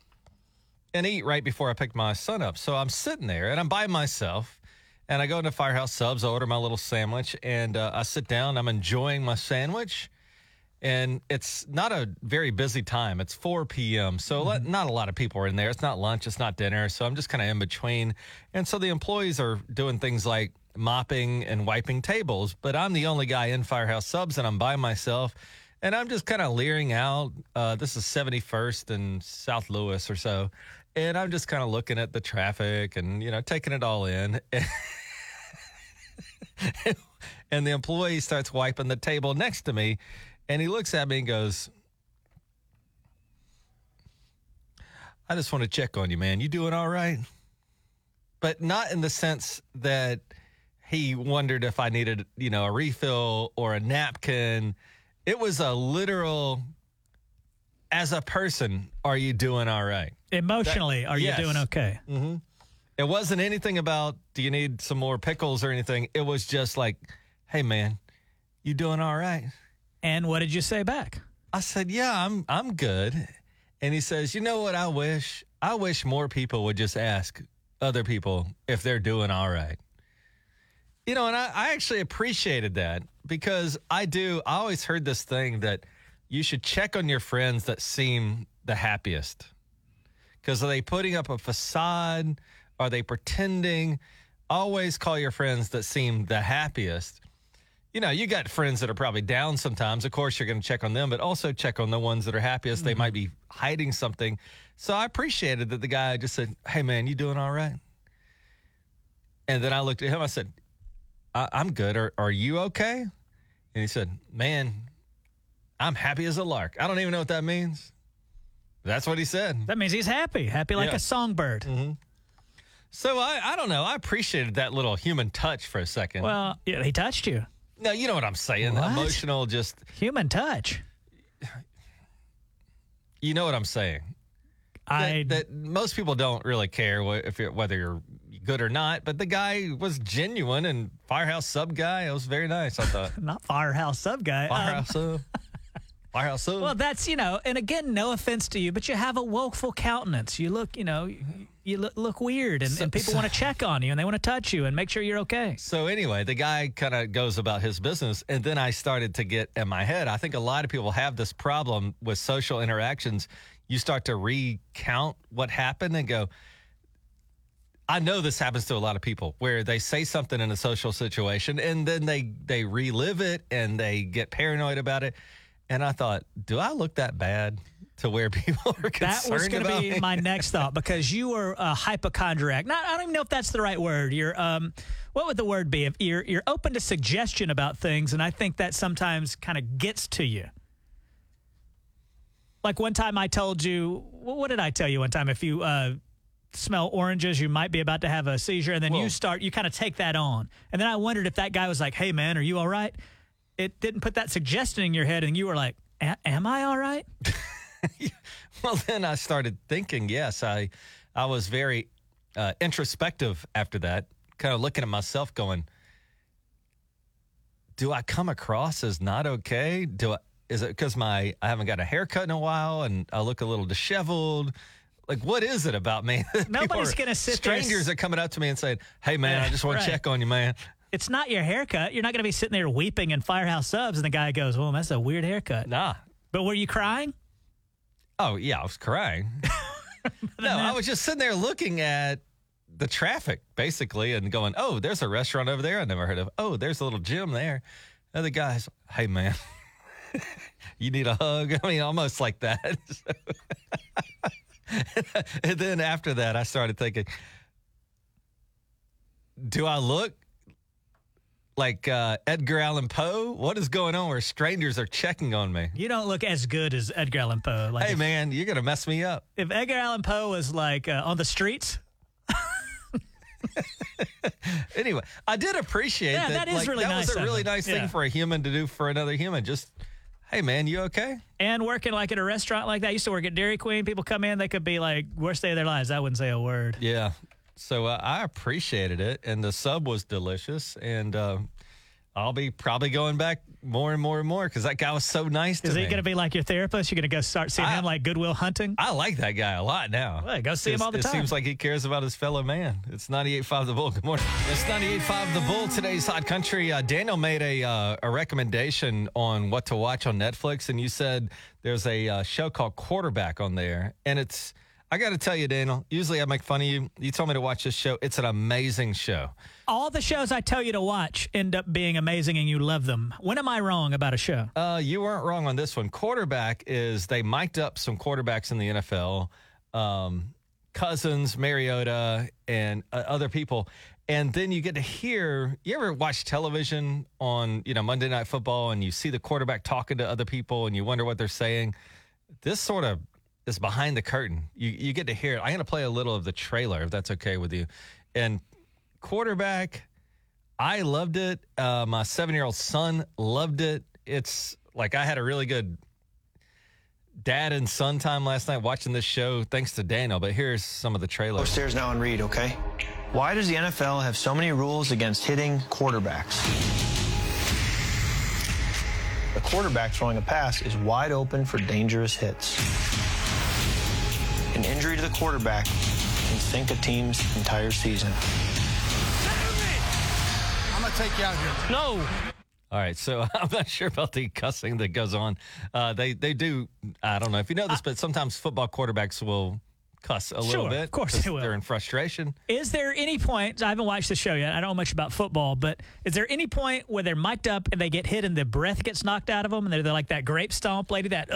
and eat right before I pick my son up. So I'm sitting there, and I'm by myself, and I go into Firehouse Subs. I order my little sandwich, and I sit down. I'm enjoying my sandwich, and it's not a very busy time. It's 4 p.m., so not a lot of people are in there. It's not lunch. It's not dinner, so I'm just kind of in between. And so the employees are doing things like mopping and wiping tables, but I'm the only guy in Firehouse Subs, and I'm by myself. And I'm just kind of leering out. This is 71st and South Lewis or so. And I'm just kind of looking at the traffic and, you know, taking it all in. And the employee starts wiping the table next to me. And he looks at me and goes, I just want to check on you, man. You doing all right? But not in the sense that he wondered if I needed, you know, a refill or a napkin. It was a literal, as a person, are you doing all right? Emotionally, are you doing okay? It wasn't anything about, do you need some more pickles or anything? It was just like, hey, man, you doing all right? And what did you say back? I said, yeah, I'm good. And he says, you know what I wish? I wish more people would just ask other people if they're doing all right. You know, and I actually appreciated that because I always heard this thing that you should check on your friends that seem the happiest. Because are they putting up a facade? Are they pretending? Always call your friends that seem the happiest. You know, you got friends that are probably down sometimes. Of course, you're going to check on them, but also check on the ones that are happiest. They might be hiding something. So I appreciated that the guy just said, hey, man, you doing all right? And then I looked at him. I said, I'm good. Are you okay? And he said, man, I'm happy as a lark. I don't even know what that means. That's what he said. That means he's happy. Happy like a songbird. Mm-hmm. So I don't know. I appreciated that little human touch for a second. Well, yeah, he touched you. No, you know what I'm saying. What? Emotional, just... Human touch. You know what I'm saying. That most people don't really care whether you're good or not, but the guy was genuine, and Firehouse Sub guy, it was very nice, I thought. Not Firehouse Sub guy. Firehouse Sub. Firehouse Sub. Well, that's, you know, and again, no offense to you, but you have a woeful countenance. You look, you know... You look weird, and people want to check on you, and they want to touch you and make sure you're okay. So anyway, the guy kind of goes about his business, and then I started to get in my head. I think a lot of people have this problem with social interactions. You start to recount what happened and go, I know this happens to a lot of people, where they say something in a social situation, and then they relive it, and they get paranoid about it. And I thought, do I look that bad? To where people are concerned. That was going to be my next thought, because you were a hypochondriac. I don't even know if that's the right word. You're what would the word be? If you're open to suggestion about things, and I think that sometimes kind of gets to you. Like one time I told you, what did I tell you one time? If you smell oranges, you might be about to have a seizure, and then you kind of take that on. And then I wondered if that guy was like, hey, man, are you all right? It didn't put that suggestion in your head, and you were like, am I all right? Well, then I started thinking, yes, I was very introspective after that, kind of looking at myself going, do I come across as not okay? Is it because I haven't got a haircut in a while and I look a little disheveled? Like, what is it about me? Nobody's going to sit strangers there. Strangers are coming up to me and saying, hey, man, I just want to check on you, man. It's not your haircut. You're not going to be sitting there weeping in Firehouse Subs and the guy goes, well, that's a weird haircut. Nah. But were you crying? Oh, yeah, I was crying. No, I was just sitting there looking at the traffic, basically, and going, oh, there's a restaurant over there I never heard of. Oh, there's a little gym there. Other guys, hey, man, you need a hug? I mean, almost like that. And then after that, I started thinking, do I look like Edgar Allan Poe? What is going on where strangers are checking on me? You don't look as good as Edgar Allan Poe. Like, hey, man, you're going to mess me up. If Edgar Allan Poe was, like, on the streets. Anyway, I did appreciate that. That is really nice. That was a really nice thing for a human to do for another human. Just, hey, man, you okay? And working, like, at a restaurant like that. I used to work at Dairy Queen. People come in, they could be, like, worst day of their lives. I wouldn't say a word. Yeah. So I appreciated it, and the sub was delicious, and I'll be probably going back more and more and more because that guy was so nice to me. Is he going to be like your therapist? You're going to go start seeing him like Goodwill Hunting? I like that guy a lot now. Well, go see him all the time. It seems like he cares about his fellow man. It's 98.5 The Bull. Good morning. It's 98.5 The Bull, today's Hot Country. Daniel made a recommendation on what to watch on Netflix, and you said there's a show called Quarterback on there, and it's... I got to tell you, Daniel, usually I make fun of you. You told me to watch this show. It's an amazing show. All the shows I tell you to watch end up being amazing and you love them. When am I wrong about a show? You weren't wrong on this one. Quarterback is they mic'd up some quarterbacks in the NFL, Cousins, Mariota, and other people. And then you get to hear, you ever watch television on, you know, Monday Night Football and you see the quarterback talking to other people and you wonder what they're saying? This sort of is behind the curtain. You get to hear it. I'm going to play a little of the trailer, if that's okay with you. And Quarterback, I loved it. My 7-year-old son loved it. It's like I had a really good dad and son time last night watching this show, thanks to Daniel. But here's some of the trailer. Go upstairs now and read, okay? Why does the NFL have so many rules against hitting quarterbacks? A quarterback throwing a pass is wide open for dangerous hits. An injury to the quarterback can sink a team's entire season. I'm going to take you out here. No. All right, so I'm not sure about the cussing that goes on. They do, I don't know if you know this, but sometimes football quarterbacks will cuss a little bit. Of course they will. They're in frustration. Is there any point, I haven't watched the show yet, I don't know much about football, but is there any point where they're mic'd up and they get hit and the breath gets knocked out of them and they're like that grape stomp lady, that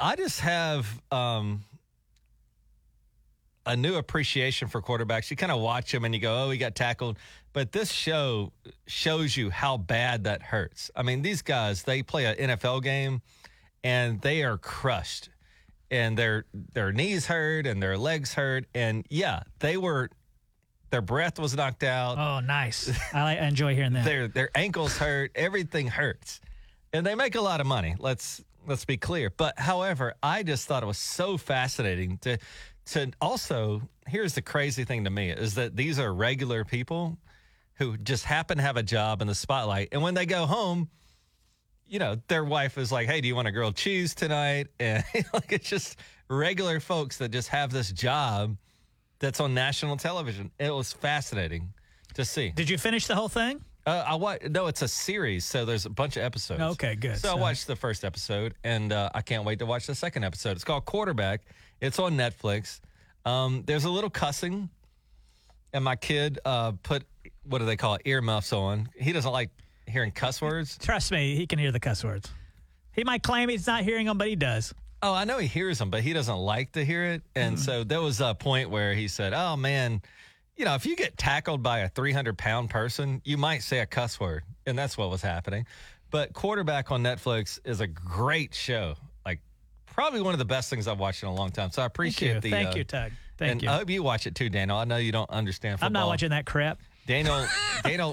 I just have a new appreciation for quarterbacks. You kind of watch them and you go, oh, he got tackled. But this show shows you how bad that hurts. I mean, these guys, they play an NFL game and they are crushed. And their knees hurt and their legs hurt. And, yeah, their breath was knocked out. Oh, nice. I enjoy hearing that. Their ankles hurt. Everything hurts. And they make a lot of money. Let's be clear. But, however, I just thought it was so fascinating to also, here's the crazy thing to me, is that these are regular people who just happen to have a job in the spotlight. And when they go home, you know, their wife is like, hey, do you want a grilled cheese tonight? And like, it's just regular folks that just have this job that's on national television. It was fascinating to see. Did you finish the whole thing? No, it's a series, so there's a bunch of episodes. Okay, good. So I watched the first episode, and I can't wait to watch the second episode. It's called Quarterback. It's on Netflix. There's a little cussing, and my kid put, what do they call it, earmuffs on. He doesn't like hearing cuss words. Trust me, he can hear the cuss words. He might claim he's not hearing them, but he does. Oh, I know he hears them, but he doesn't like to hear it. And so there was a point where he said, oh, man, you know, if you get tackled by a 300-pound person, you might say a cuss word. And that's what was happening. But Quarterback on Netflix is a great show. Like, probably one of the best things I've watched in a long time. So I appreciate the... Thank you, Tug. Thank you. I hope you watch it too, Daniel. I know you don't understand football. I'm not watching that crap. Daniel,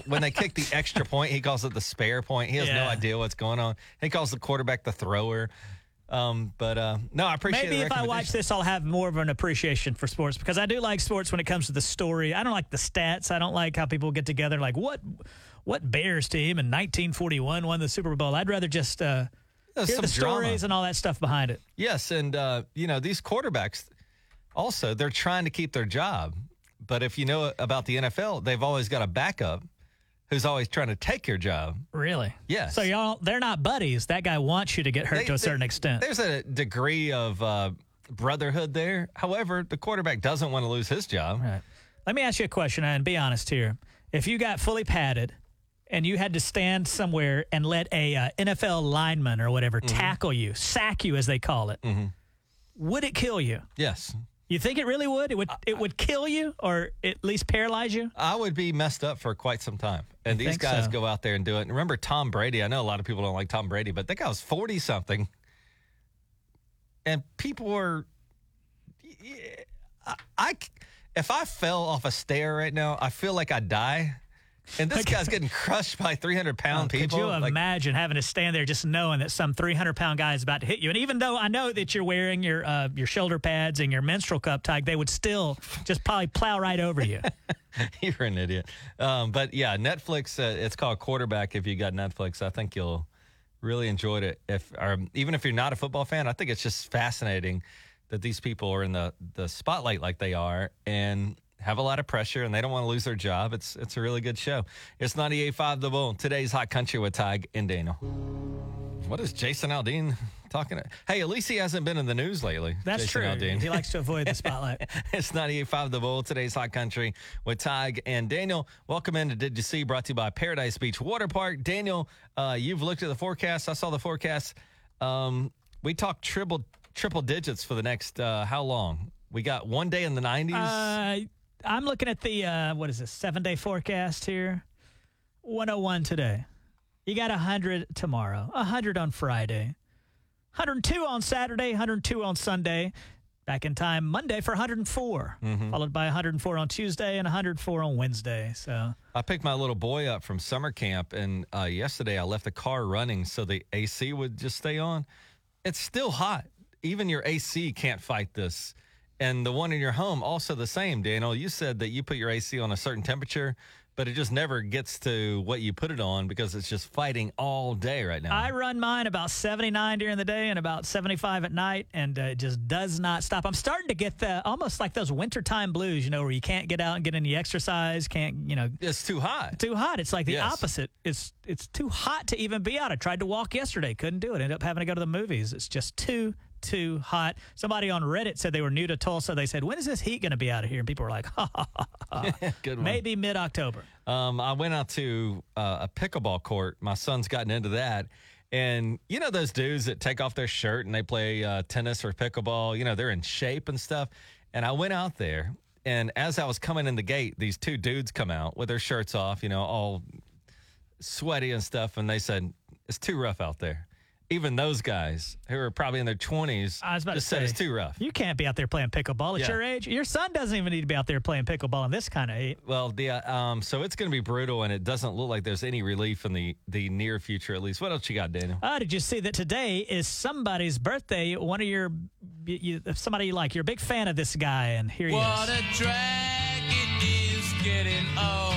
when they kick the extra point, he calls it the spare point. He has no idea what's going on. He calls the quarterback the thrower. No, I appreciate it. Maybe if I watch this, I'll have more of an appreciation for sports, because I do like sports when it comes to the story. I don't like the stats. I don't like how people get together like, what Bears team in 1941 won the Super Bowl? I'd rather just hear the stories and all that stuff behind it. Yes, and, you know, these quarterbacks also, they're trying to keep their job. But if you know about the NFL, they've always got a backup who's always trying to take your job. Really? Yes. So y'all, they're not buddies. That guy wants you to get hurt to a certain extent. There's a degree of brotherhood there. However, the quarterback doesn't want to lose his job. Right. Let me ask you a question, and be honest here. If you got fully padded and you had to stand somewhere and let a NFL lineman or whatever tackle you, sack you as they call it, would it kill you? Yes. You think it really would? It would kill you, or at least paralyze you? I would be messed up for quite some time. And these guys go out there and do it. And remember Tom Brady. I know a lot of people don't like Tom Brady, but that guy was 40-something. And people were... If I fell off a stair right now, I feel like I'd die. And this guy's getting crushed by 300-pound people. Could you imagine having to stand there just knowing that some 300-pound guy is about to hit you? And even though I know that you're wearing your shoulder pads and your menstrual cup tag, they would still just probably plow right over you. You're an idiot. But, yeah, Netflix, it's called Quarterback. If you got Netflix, I think you'll really enjoy it. Even if you're not a football fan, I think it's just fascinating that these people are in the spotlight like they are, and have a lot of pressure, and they don't want to lose their job. It's a really good show. It's 98.5 The Bull, today's Hot Country with Tig and Daniel. What is Jason Aldean talking about? Hey, at least he hasn't been in the news lately. That's Jason true. Aldean. He likes to avoid the spotlight. It's 98.5 The Bull, today's Hot Country with Tig and Daniel. Welcome into Did You See, brought to you by Paradise Beach Water Park. Daniel, you've looked at the forecast. I saw the forecast. We talked triple digits for the next how long? We got one day in the 90s. I'm looking at the, what is this, 7-day forecast here. 101 today. You got 100 tomorrow, 100 on Friday, 102 on Saturday, 102 on Sunday. Back in time Monday for 104, followed by 104 on Tuesday and 104 on Wednesday. So I picked my little boy up from summer camp, and yesterday I left the car running so the AC would just stay on. It's still hot. Even your AC can't fight this. And the one in your home, also the same, Daniel. You said that you put your AC on a certain temperature, but it just never gets to what you put it on because it's just fighting all day right now. I run mine about 79 during the day and about 75 at night, and it just does not stop. I'm starting to get almost like those wintertime blues, you know, where you can't get out and get any exercise, can't, you know. It's too hot. Too hot. It's like the opposite. It's too hot to even be out. I tried to walk yesterday. Couldn't do it. Ended up having to go to the movies. It's just too too hot. Somebody on Reddit said they were new to Tulsa. They said, when is this heat going to be out of here? And people were like, ha, ha, ha, ha. Good one. Maybe mid-October. I went out to a pickleball court. My son's gotten into that. And, you know, those dudes that take off their shirt and they play tennis or pickleball, you know, they're in shape and stuff. And I went out there, and as I was coming in the gate, these two dudes come out with their shirts off, you know, all sweaty and stuff. And they said, it's too rough out there. Even those guys who are probably in their 20s just said it's too rough. You can't be out there playing pickleball at your age. Your son doesn't even need to be out there playing pickleball in this kind of heat. Well, so it's going to be brutal, and it doesn't look like there's any relief in the near future, at least. What else you got, Daniel? Did you see that today is somebody's birthday? One of somebody you like. You're a big fan of this guy, and here he is. What a drag it is getting old.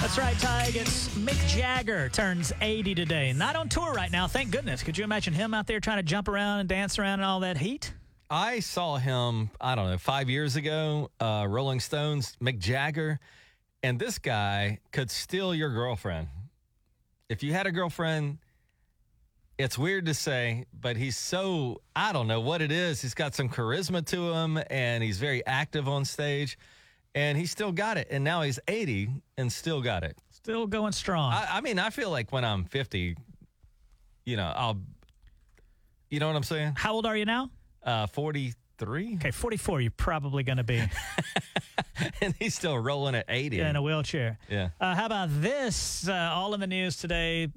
That's right, Ty. It's Mick Jagger turns 80 today. Not on tour right now, thank goodness. Could you imagine him out there trying to jump around and dance around in all that heat? I saw him, I don't know, 5 years ago, Rolling Stones, Mick Jagger, and this guy could steal your girlfriend. If you had a girlfriend, it's weird to say, but he's so, I don't know what it is. He's got some charisma to him, and he's very active on stage. And he still got it. And now he's 80 and still got it. Still going strong. I mean, I feel like when I'm 50, you know, you know what I'm saying? How old are you now? 43. Okay, 44 you're probably going to be. And he's still rolling at 80. Yeah, in a wheelchair. Yeah. How about this? All in the news today.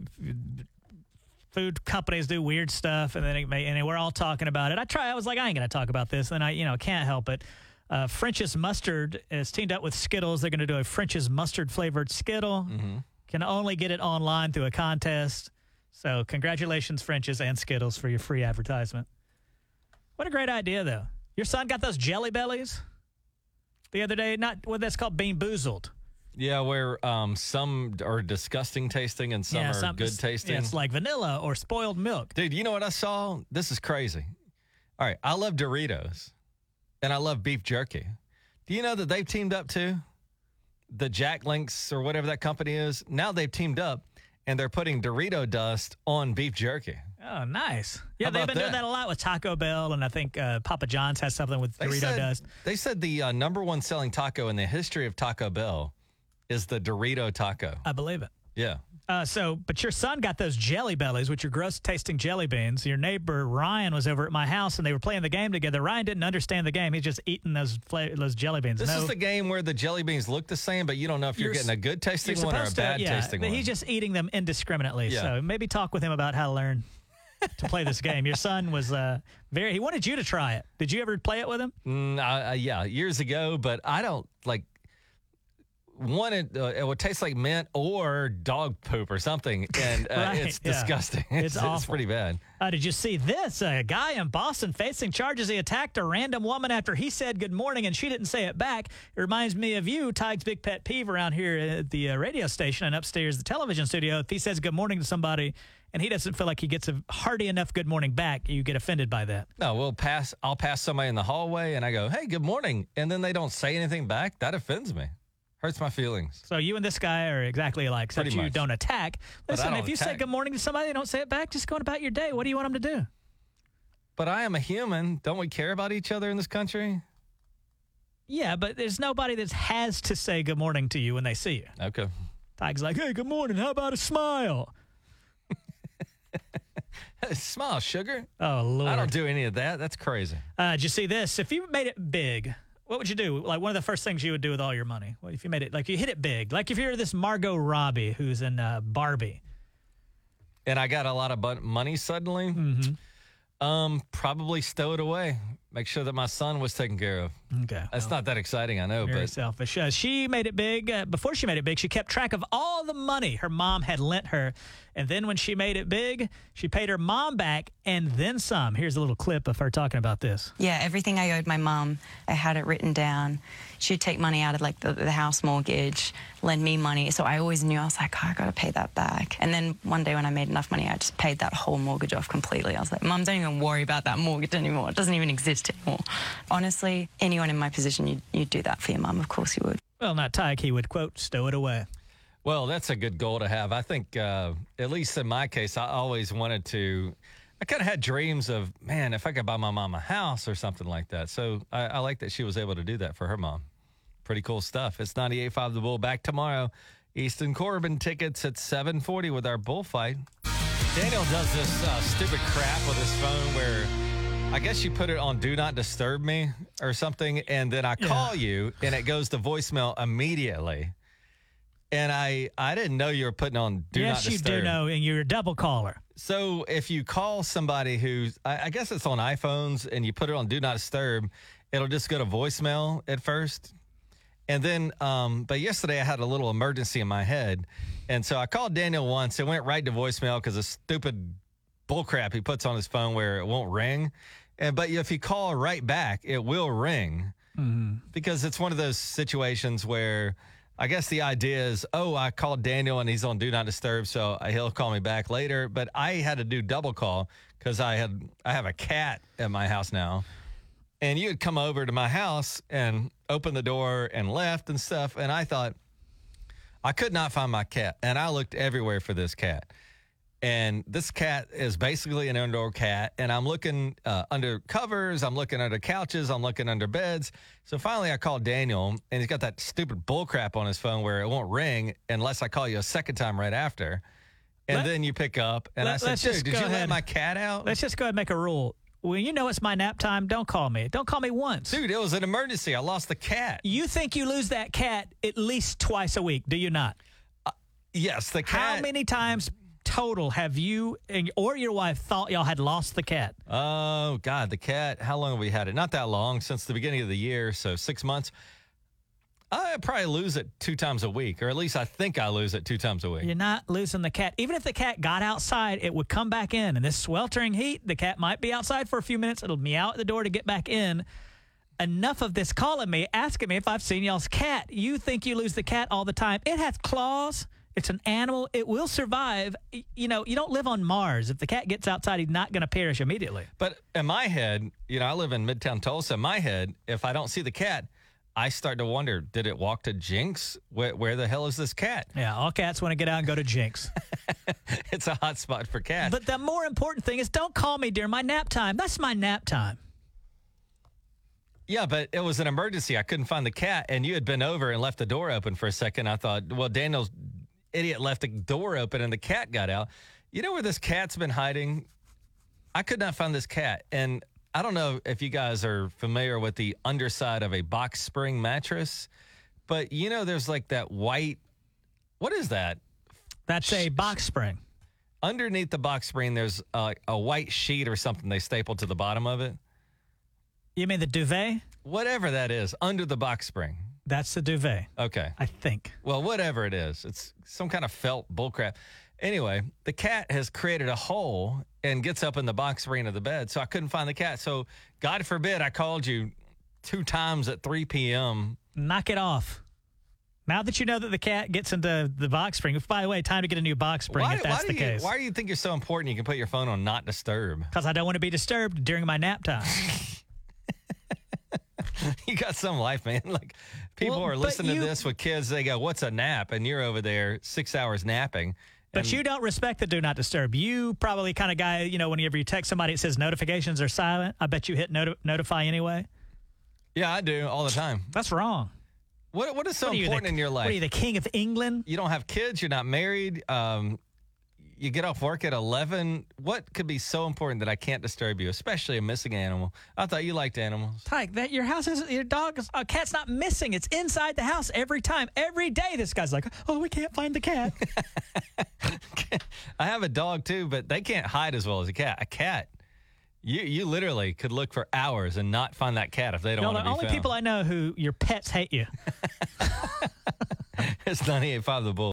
Food companies do weird stuff, and then we're all talking about it. I was like, I ain't going to talk about this. And I can't help it. French's mustard is teamed up with Skittles. They're going to do a French's mustard flavored Skittle. Mm-hmm. Can only get it online through a contest. So congratulations, French's and Skittles, for your free advertisement. What a great idea, though. Your son got those Jelly Bellies the other day. Not what that's called, bean boozled. Yeah, where some are disgusting tasting and some are good tasting. Yeah, it's like vanilla or spoiled milk. Dude, you know what I saw? This is crazy. All right, I love Doritos. And I love beef jerky. Do you know that they've teamed up too? The Jack Links or whatever that company is. Now they've teamed up and they're putting Dorito dust on beef jerky. Oh, nice. Yeah, they've been doing that a lot with Taco Bell. And I think Papa John's has something with Dorito dust. They said the number one selling taco in the history of Taco Bell is the Dorito taco. I believe it. Yeah. But your son got those Jelly Bellies, which are gross-tasting jelly beans. Your neighbor, Ryan, was over at my house, and they were playing the game together. Ryan didn't understand the game. He's just eating those jelly beans. This is the game where the jelly beans look the same, but you don't know if you're getting a good-tasting one or a bad-tasting one. He's just eating them indiscriminately. Yeah. So maybe talk with him about how to learn to play this game. Your son was he wanted you to try it. Did you ever play it with him? Yeah, years ago, but I don't, like, it would taste like mint or dog poop or something, and right, it's disgusting. It's pretty bad. Did you see this? A guy in Boston facing charges. He attacked a random woman after he said good morning, and she didn't say it back. It reminds me of you, Ty's big pet peeve around here at the radio station and upstairs the television studio. If he says good morning to somebody and he doesn't feel like he gets a hearty enough good morning back, you get offended by that. No, I'll pass somebody in the hallway, and I go, hey, good morning, and then they don't say anything back. That offends me. Hurts my feelings. So you and this guy are exactly alike, except you don't attack. Listen, if you say good morning to somebody, they don't say it back, just go on about your day. What do you want them to do? But I am a human. Don't we care about each other in this country? Yeah, but there's nobody that has to say good morning to you when they see you. Okay. Tiger's like, hey, good morning. How about a smile? Smile, sugar. Oh, Lord. I don't do any of that. That's crazy. Did you see this? If you made it big, what would you do? Like, one of the first things you would do with all your money? Well, if you made it, like, you hit it big. Like, if you're this Margot Robbie who's in Barbie. And I got a lot of money suddenly. Mm-hmm. Probably stow it away. Make sure that my son was taken care of. Okay. That's not that exciting, I know. Very selfish. She made it big. Before she made it big, she kept track of all the money her mom had lent her. And then when she made it big, she paid her mom back and then some. Here's a little clip of her talking about this. Yeah, everything I owed my mom, I had it written down. She'd take money out of, like, the house mortgage, lend me money. So I always knew. I was like, oh, I got to pay that back. And then one day when I made enough money, I just paid that whole mortgage off completely. I was like, Mom, don't even worry about that mortgage anymore. It doesn't even exist anymore. Honestly, anyone in my position, you'd do that for your mom. Of course you would. Well, not Tyke. He would, quote, stow it away. Well, that's a good goal to have. I think, at least in my case, I always wanted to, I kind of had dreams of, man, if I could buy my mom a house or something like that. So I like that she was able to do that for her mom. Pretty cool stuff. It's 98.5 The Bull. Back tomorrow. Easton Corbin tickets at 7:40 with our bullfight. Daniel does this stupid crap with his phone where I guess you put it on Do Not Disturb Me or something, and then I call you, and it goes to voicemail immediately. And I didn't know you were putting on Do Not Disturb. Yes, you do know, and you're a double caller. So if you call somebody who's, I guess it's on iPhones, and you put it on Do Not Disturb, it'll just go to voicemail at first. And then, but yesterday I had a little emergency in my head, and so I called Daniel once. It went right to voicemail because of stupid bullcrap he puts on his phone where it won't ring. But if you call right back, it will ring because it's one of those situations where I guess the idea is, oh, I called Daniel and he's on Do Not Disturb, so he'll call me back later. But I had to do double call because I have a cat at my house now. And you had come over to my house and opened the door and left and stuff. And I thought, I could not find my cat. And I looked everywhere for this cat. And this cat is basically an indoor cat. And I'm looking under covers. I'm looking under couches. I'm looking under beds. So finally I called Daniel, and he's got that stupid bullcrap on his phone where it won't ring unless I call you a second time right after. And then you pick up. And I said, dude, did you let my cat out? Let's just go ahead and make a rule. Well, you know it's my nap time. Don't call me. Don't call me once. Dude, it was an emergency. I lost the cat. You think you lose that cat at least twice a week, do you not? Yes, the cat. How many times total have you or your wife thought y'all had lost the cat? Oh, God, the cat. How long have we had it? Not that long, since the beginning of the year, so 6 months. I probably lose it 2 times a week, or at least I think I lose it 2 times a week. You're not losing the cat. Even if the cat got outside, it would come back in. In this sweltering heat, the cat might be outside for a few minutes. It'll meow at the door to get back in. Enough of this calling me, asking me if I've seen y'all's cat. You think you lose the cat all the time. It has claws. It's an animal. It will survive. You know, you don't live on Mars. If the cat gets outside, he's not going to perish immediately. But in my head, you know, I live in Midtown Tulsa. In my head, if I don't see the cat, I start to wonder, did it walk to Jinx? Where the hell is this cat? Yeah, all cats want to get out and go to Jinx. It's a hot spot for cats. But the more important thing is, don't call me during my nap time. That's my nap time. Yeah, but it was an emergency. I couldn't find the cat, and you had been over and left the door open for a second. I thought, well, Daniel's idiot left the door open, and the cat got out. You know where this cat's been hiding? I could not find this cat, and I don't know if you guys are familiar with the underside of a box spring mattress, but you know there's like that white, what is that? That's a box spring. Underneath the box spring, there's a white sheet or something they staple to the bottom of it. You mean the duvet? Whatever that is, under the box spring. That's the duvet. Okay. I think. Well, whatever it is. It's some kind of felt bullcrap. Anyway, the cat has created a hole and gets up in the box spring of the bed, so I couldn't find the cat. So, God forbid, I called you 2 times at 3 p.m. Knock it off. Now that you know that the cat gets into the box spring, which, by the way, time to get a new box spring if that's the case. Why do you think you're so important you can put your phone on Not Disturb? Because I don't want to be disturbed during my nap time. You got some life, man. Like, people are listening to this with kids. They go, what's a nap? And you're over there 6 hours napping. But you don't respect the Do Not Disturb. You probably kind of guy, you know, whenever you text somebody, it says notifications are silent. I bet you hit notify anyway. Yeah, I do all the time. That's wrong. What is so important in your life? What are you, the king of England? You don't have kids. You're not married. You get off work at 11. What could be so important that I can't disturb you, especially a missing animal? I thought you liked animals. Tyke, that your house isn't, your dog, a cat's not missing. It's inside the house every time. Every day this guy's like, oh, we can't find the cat. I have a dog, too, but they can't hide as well as a cat. A cat, You literally could look for hours and not find that cat if they don't want to be found. The only people I know who your pets hate you. It's 98.5 The Bull.